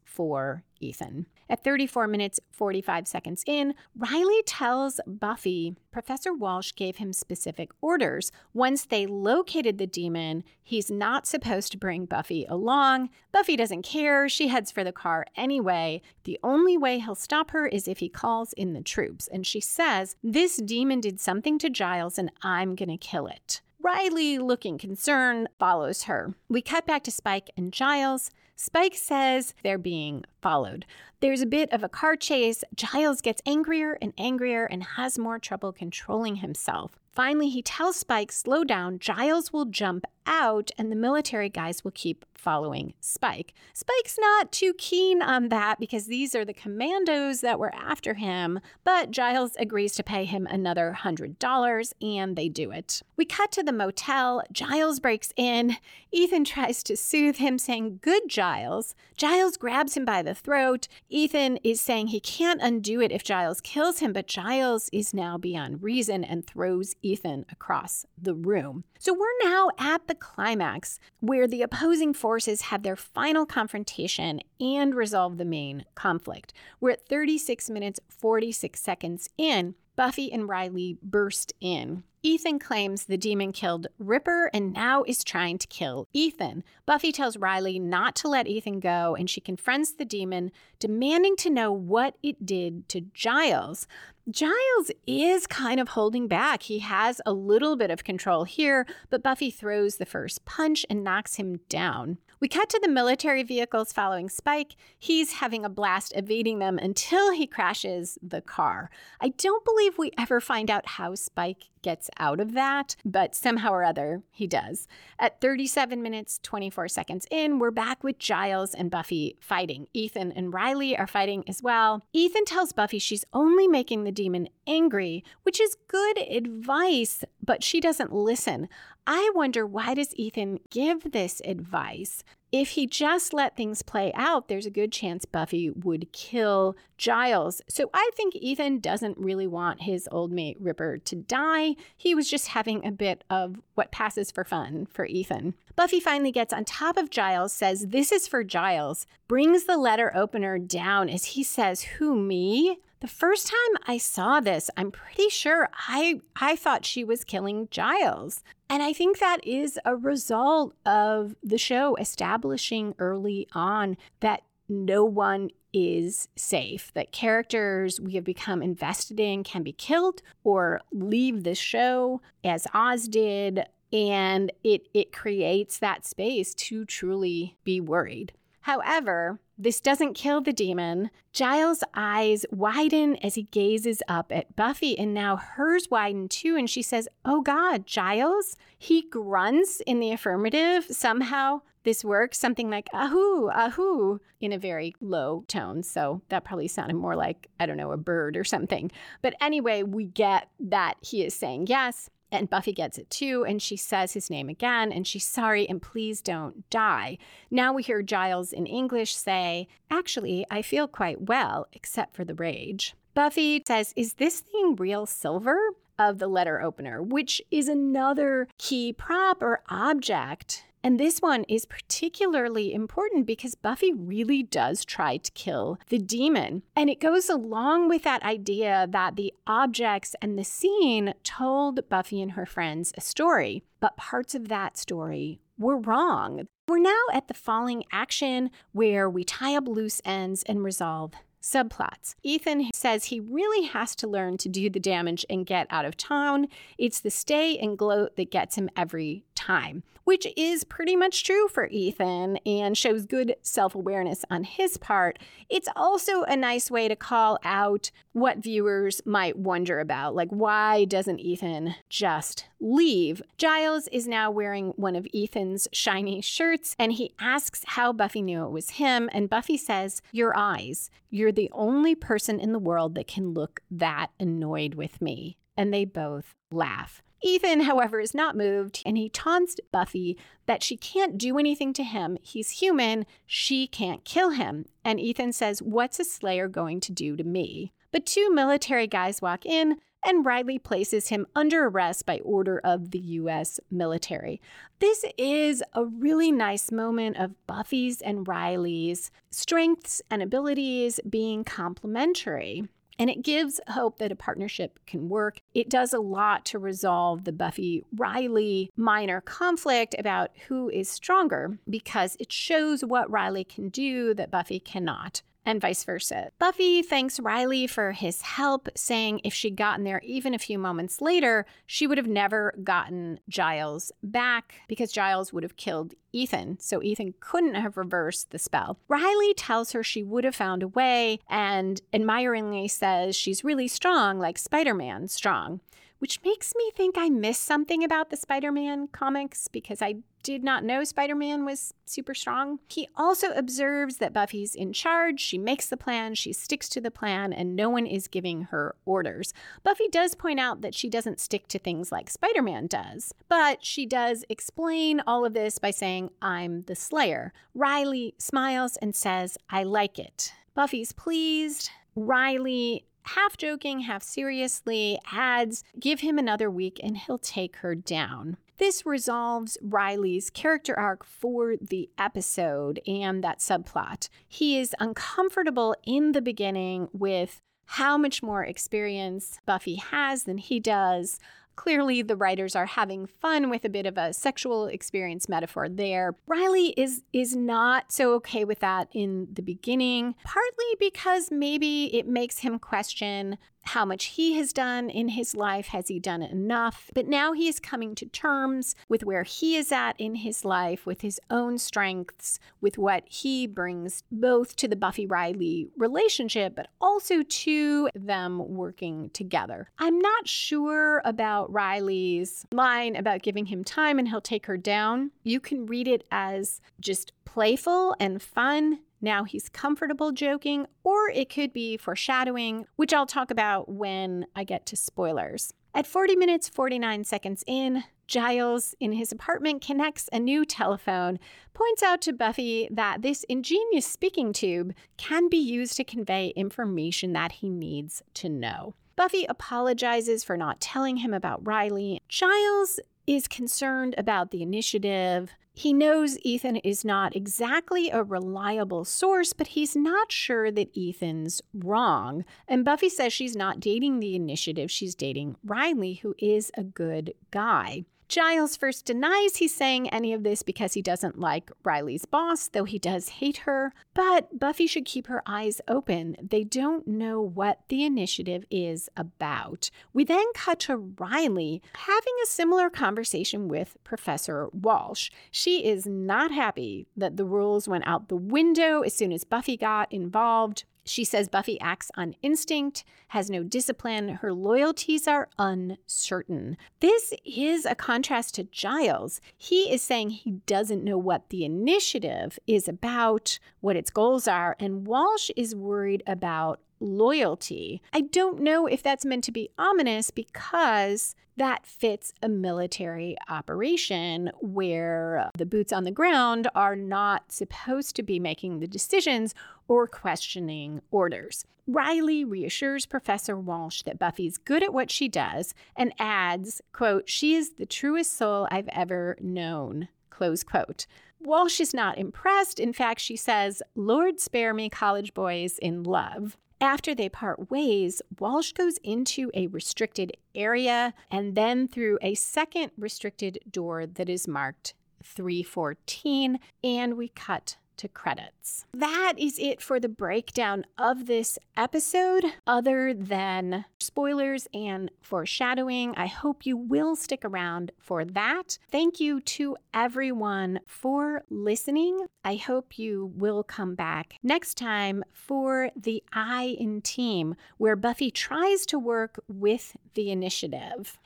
for Ethan. At 34 minutes, 45 seconds in, Riley tells Buffy Professor Walsh gave him specific orders. Once they located the demon, he's not supposed to bring Buffy along. Buffy doesn't care. She heads for the car anyway. The only way he'll stop her is if he calls in the troops. And she says, "This demon did something to Giles and I'm going to kill it." Riley, looking concerned, follows her. We cut back to Spike and Giles. Spike says they're being followed. There's a bit of a car chase. Giles gets angrier and angrier and has more trouble controlling himself. Finally, he tells Spike, slow down. Giles will jump out and the military guys will keep following Spike. Spike's not too keen on that because these are the commandos that were after him, but Giles agrees to pay him another $100 and they do it. We cut to the motel. Giles breaks in. Ethan tries to soothe him, saying, "Good, Giles." Giles grabs him by the throat. Ethan is saying he can't undo it if Giles kills him, but Giles is now beyond reason and throws Ethan across the room. So we're now at the climax where the opposing forces have their final confrontation and resolve the main conflict. We're at 36 minutes, 46 seconds in. Buffy and Riley burst in. Ethan claims the demon killed Ripper and now is trying to kill Ethan. Buffy tells Riley not to let Ethan go, and she confronts the demon, demanding to know what it did to Giles. Giles is kind of holding back. He has a little bit of control here, but Buffy throws the first punch and knocks him down. We cut to the military vehicles following Spike. He's having a blast evading them until he crashes the car. I don't believe we ever find out how Spike gets out of that, but somehow or other, he does. At 37 minutes, 24 seconds in, we're back with Giles and Buffy fighting. Ethan and Riley are fighting as well. Ethan tells Buffy she's only making the demon angry, which is good advice, but she doesn't listen. I wonder, why does Ethan give this advice? If he just let things play out, there's a good chance Buffy would kill Giles. So I think Ethan doesn't really want his old mate Ripper to die. He was just having a bit of what passes for fun for Ethan. Buffy finally gets on top of Giles, says, "This is for Giles," brings the letter opener down as he says, "Who, me?" The first time I saw this, I'm pretty sure I thought she was killing Giles. And I think that is a result of the show establishing early on that no one is safe, that characters we have become invested in can be killed or leave the show, as Oz did, and it creates that space to truly be worried. However, this doesn't kill the demon. Giles' eyes widen as he gazes up at Buffy, and now hers widen too, and she says, "Oh God, Giles?" He grunts in the affirmative. Somehow this works, something like, "Ahoo, ahoo," in a very low tone. So that probably sounded more like, I don't know, a bird or something. But anyway, we get that he is saying yes. And Buffy gets it too, and she says his name again, and she's sorry, and please don't die. Now we hear Giles in English say, "Actually, I feel quite well, except for the rage." Buffy says, "Is this thing real silver?" of the letter opener, which is another key prop or object. And this one is particularly important because Buffy really does try to kill the demon. And it goes along with that idea that the objects and the scene told Buffy and her friends a story, but parts of that story were wrong. We're now at the falling action where we tie up loose ends and resolve subplots. Ethan says he really has to learn to do the damage and get out of town. It's the stay and gloat that gets him every time, which is pretty much true for Ethan and shows good self-awareness on his part. It's also a nice way to call out what viewers might wonder about, like, why doesn't Ethan just leave? Giles is now wearing one of Ethan's shiny shirts, and he asks how Buffy knew it was him, and Buffy says, "Your eyes. You're the only person in the world that can look that annoyed with me." And they both laugh. Ethan, however, is not moved, and he taunts Buffy that she can't do anything to him. He's human. She can't kill him. And Ethan says, "What's a Slayer going to do to me?" The two military guys walk in, and Riley places him under arrest by order of the U.S. military. This is a really nice moment of Buffy's and Riley's strengths and abilities being complementary, and it gives hope that a partnership can work. It does a lot to resolve the Buffy-Riley minor conflict about who is stronger, because it shows what Riley can do that Buffy cannot, and vice versa. Buffy thanks Riley for his help, saying if she'd gotten there even a few moments later, she would have never gotten Giles back because Giles would have killed Ethan, so Ethan couldn't have reversed the spell. Riley tells her she would have found a way and admiringly says she's really strong, like Spider-Man strong, which makes me think I missed something about the Spider-Man comics because I did not know Spider-Man was super strong. He also observes that Buffy's in charge. She makes the plan, she sticks to the plan, and no one is giving her orders. Buffy does point out that she doesn't stick to things like Spider-Man does, but she does explain all of this by saying, "I'm the Slayer." Riley smiles and says, "I like it." Buffy's pleased. Riley, half joking, half seriously, adds, "Give him another week and he'll take her down." This resolves Riley's character arc for the episode and that subplot. He is uncomfortable in the beginning with how much more experience Buffy has than he does. Clearly, the writers are having fun with a bit of a sexual experience metaphor there. Riley is not so okay with that in the beginning, partly because maybe it makes him question how much he has done in his life. Has he done enough? But now he is coming to terms with where he is at in his life, with his own strengths, with what he brings both to the Buffy-Riley relationship, but also to them working together. I'm not sure about Riley's line about giving him time and he'll take her down. You can read it as just playful and fun. Now he's comfortable joking, or it could be foreshadowing, which I'll talk about when I get to spoilers. At 40 minutes, 49 seconds in, Giles in his apartment connects a new telephone, points out to Buffy that this ingenious speaking tube can be used to convey information that he needs to know. Buffy apologizes for not telling him about Riley. Giles is concerned about the initiative. He knows Ethan is not exactly a reliable source, but he's not sure that Ethan's wrong. And Buffy says she's not dating the initiative. She's dating Riley, who is a good guy. Giles first denies he's saying any of this because he doesn't like Riley's boss, though he does hate her. But Buffy should keep her eyes open. They don't know what the initiative is about. We then cut to Riley having a similar conversation with Professor Walsh. She is not happy that the rules went out the window as soon as Buffy got involved. She says Buffy acts on instinct, has no discipline. Her loyalties are uncertain. This is a contrast to Giles. He is saying he doesn't know what the initiative is about, what its goals are, and Walsh is worried about loyalty. I don't know if that's meant to be ominous because that fits a military operation where the boots on the ground are not supposed to be making the decisions or questioning orders. Riley reassures Professor Walsh that Buffy's good at what she does and adds, quote, "She is the truest soul I've ever known," close quote. Walsh is not impressed. In fact, she says, "Lord spare me college boys in love." After they part ways, Walsh goes into a restricted area and then through a second restricted door that is marked 314, and we cut to credits. That is it for the breakdown of this episode. Other than spoilers and foreshadowing, I hope you will stick around for that. Thank you to everyone for listening. I hope you will come back next time for the I in Team, where Buffy tries to work with the initiative.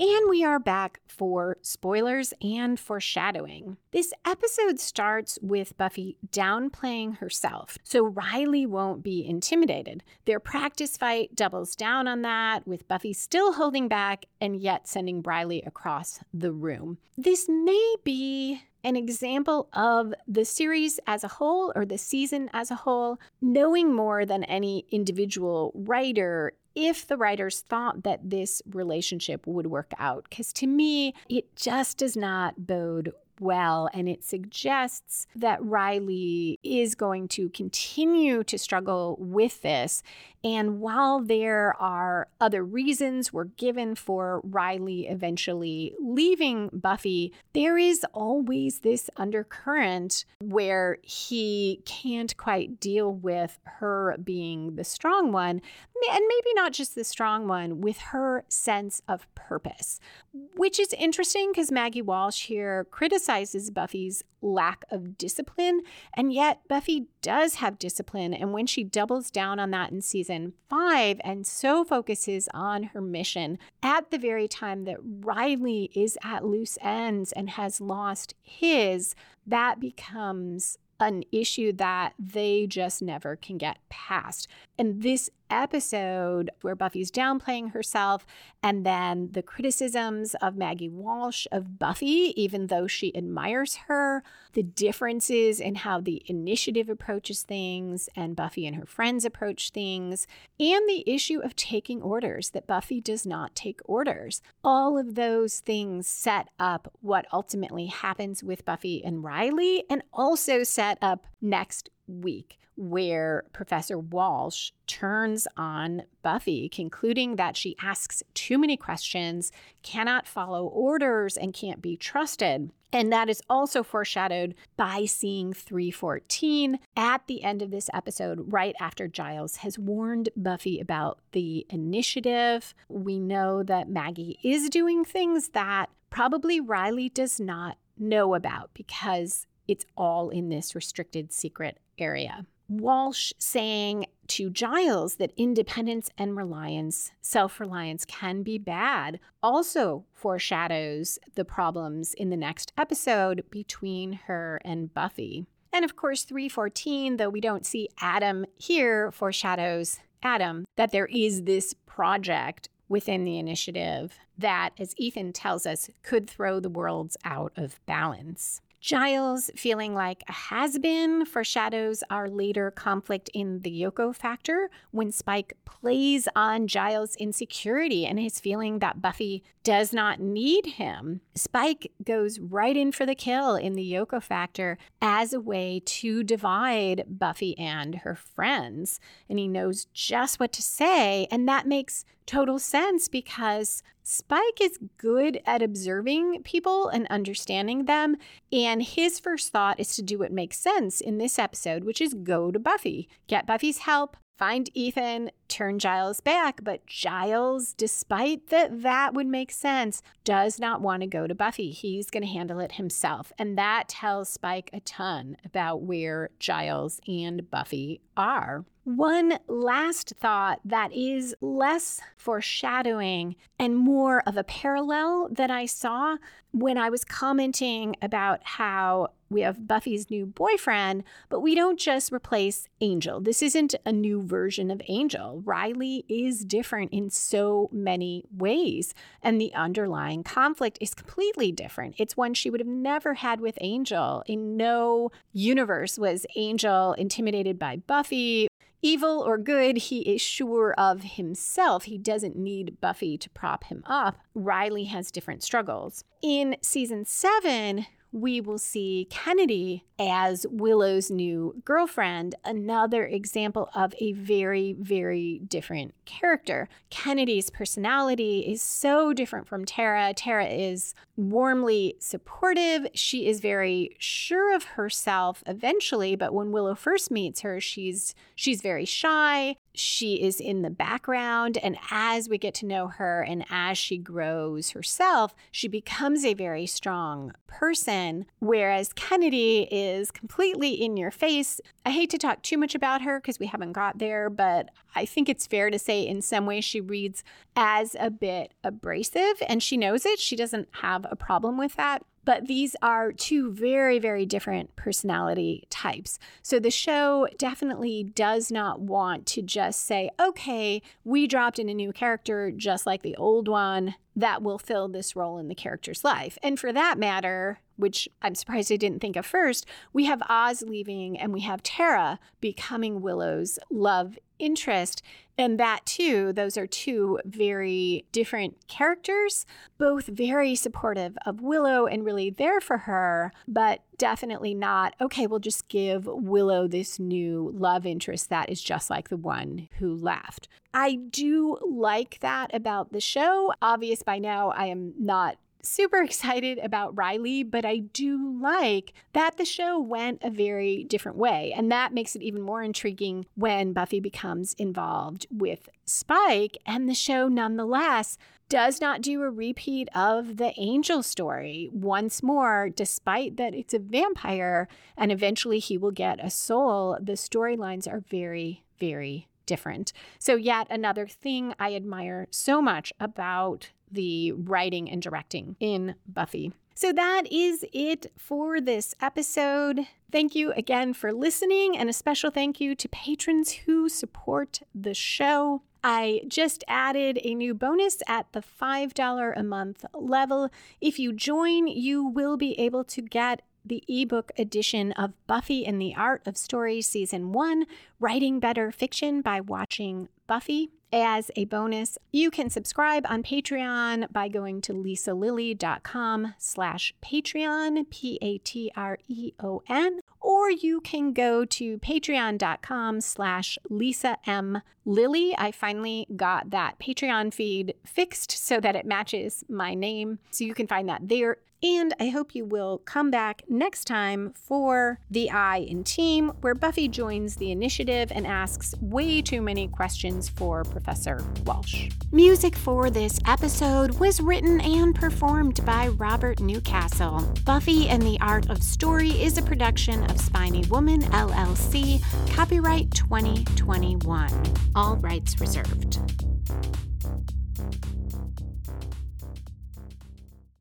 And we are back for spoilers and foreshadowing. This episode starts with Buffy downplaying herself, so Riley won't be intimidated. Their practice fight doubles down on that, with Buffy still holding back and yet sending Riley across the room. This may be an example of the series as a whole, or the season as a whole, knowing more than any individual writer if the writers thought that this relationship would work out. Because to me, it just does not bode well, and it suggests that Riley is going to continue to struggle with this. And while there are other reasons were given for Riley eventually leaving Buffy, there is always this undercurrent where he can't quite deal with her being the strong one, and maybe not just the strong one, with her sense of purpose, which is interesting because Maggie Walsh here criticizes Buffy's lack of discipline, and yet Buffy does have discipline. And when she doubles down on that in season 5 and so focuses on her mission at the very time that Riley is at loose ends and has lost his, that becomes an issue that they just never can get past. And this episode where Buffy's downplaying herself and then the criticisms of Maggie Walsh of Buffy, even though she admires her, the differences in how the Initiative approaches things and Buffy and her friends approach things, and the issue of taking orders, that Buffy does not take orders. All of those things set up what ultimately happens with Buffy and Riley, and also set up next week, where Professor Walsh turns on Buffy, concluding that she asks too many questions, cannot follow orders, and can't be trusted. And that is also foreshadowed by seeing 3:14 at the end of this episode, right after Giles has warned Buffy about the Initiative. We know that Maggie is doing things that probably Riley does not know about because it's all in this restricted secret area. Walsh saying to Giles that independence and reliance, self-reliance, can be bad, also foreshadows the problems in the next episode between her and Buffy. And of course, 3:14, though we don't see Adam here, foreshadows Adam, that there is this project within the Initiative that, as Ethan tells us, could throw the worlds out of balance. Giles feeling like a has-been foreshadows our later conflict in the Yoko Factor, when Spike plays on Giles' insecurity and his feeling that Buffy does not need him. Spike goes right in for the kill in the Yoko Factor as a way to divide Buffy and her friends. And he knows just what to say, and that makes total sense because Spike is good at observing people and understanding them, and his first thought is to do what makes sense in this episode, which is go to Buffy, get Buffy's help, find Ethan, turn Giles back. But Giles, despite that would make sense, does not want to go to Buffy. He's going to handle it himself. And that tells Spike a ton about where Giles and Buffy are. One last thought that is less foreshadowing and more of a parallel that I saw when I was commenting about how we have Buffy's new boyfriend, but we don't just replace Angel. This isn't a new version of Angel. Riley is different in so many ways, and the underlying conflict is completely different. It's one she would have never had with Angel. In no universe was Angel intimidated by Buffy. Evil or good, he is sure of himself. He doesn't need Buffy to prop him up. Riley has different struggles. In season 7, we will see Kennedy as Willow's new girlfriend, another example of a very, very different character. Kennedy's personality is so different from Tara. Tara is warmly supportive. She is very sure of herself eventually, but when Willow first meets her, she's very shy she is in the background, and as we get to know her and as she grows herself, she becomes a very strong person, whereas Kennedy is completely in your face. I hate to talk too much about her because we haven't got there, but I think it's fair to say in some ways she reads as a bit abrasive, and she knows it. She doesn't have a problem with that. But these are two very, very different personality types. So the show definitely does not want to just say, okay, we dropped in a new character just like the old one that will fill this role in the character's life. And for that matter, which I'm surprised I didn't think of first, we have Oz leaving and we have Tara becoming Willow's love interest. And that too, those are two very different characters, both very supportive of Willow and really there for her, but definitely not, okay, we'll just give Willow this new love interest that is just like the one who left. I do like that about the show. Obvious by now, I am not super excited about Riley, but I do like that the show went a very different way. And that makes it even more intriguing when Buffy becomes involved with Spike. And the show, nonetheless, does not do a repeat of the Angel story once more, despite that it's a vampire and eventually he will get a soul. The storylines are very, very different. So yet another thing I admire so much about the writing and directing in Buffy. So that is it for this episode. Thank you again for listening, and a special thank you to patrons who support the show. I just added a new bonus at the $5 a month level. If you join, you will be able to get the ebook edition of Buffy and the Art of Story Season 1, Writing Better Fiction by Watching Buffy. As a bonus, you can subscribe on Patreon by going to lisalilly.com/Patreon, Patreon, or you can go to patreon.com/Lisa M. Lilly. I finally got that Patreon feed fixed so that it matches my name, so you can find that there. And I hope you will come back next time for The I in Team, where Buffy joins the Initiative and asks way too many questions for Professor Walsh. Music for this episode was written and performed by Robert Newcastle. Buffy and the Art of Story is a production of Spiny Woman, LLC, copyright 2021. All rights reserved.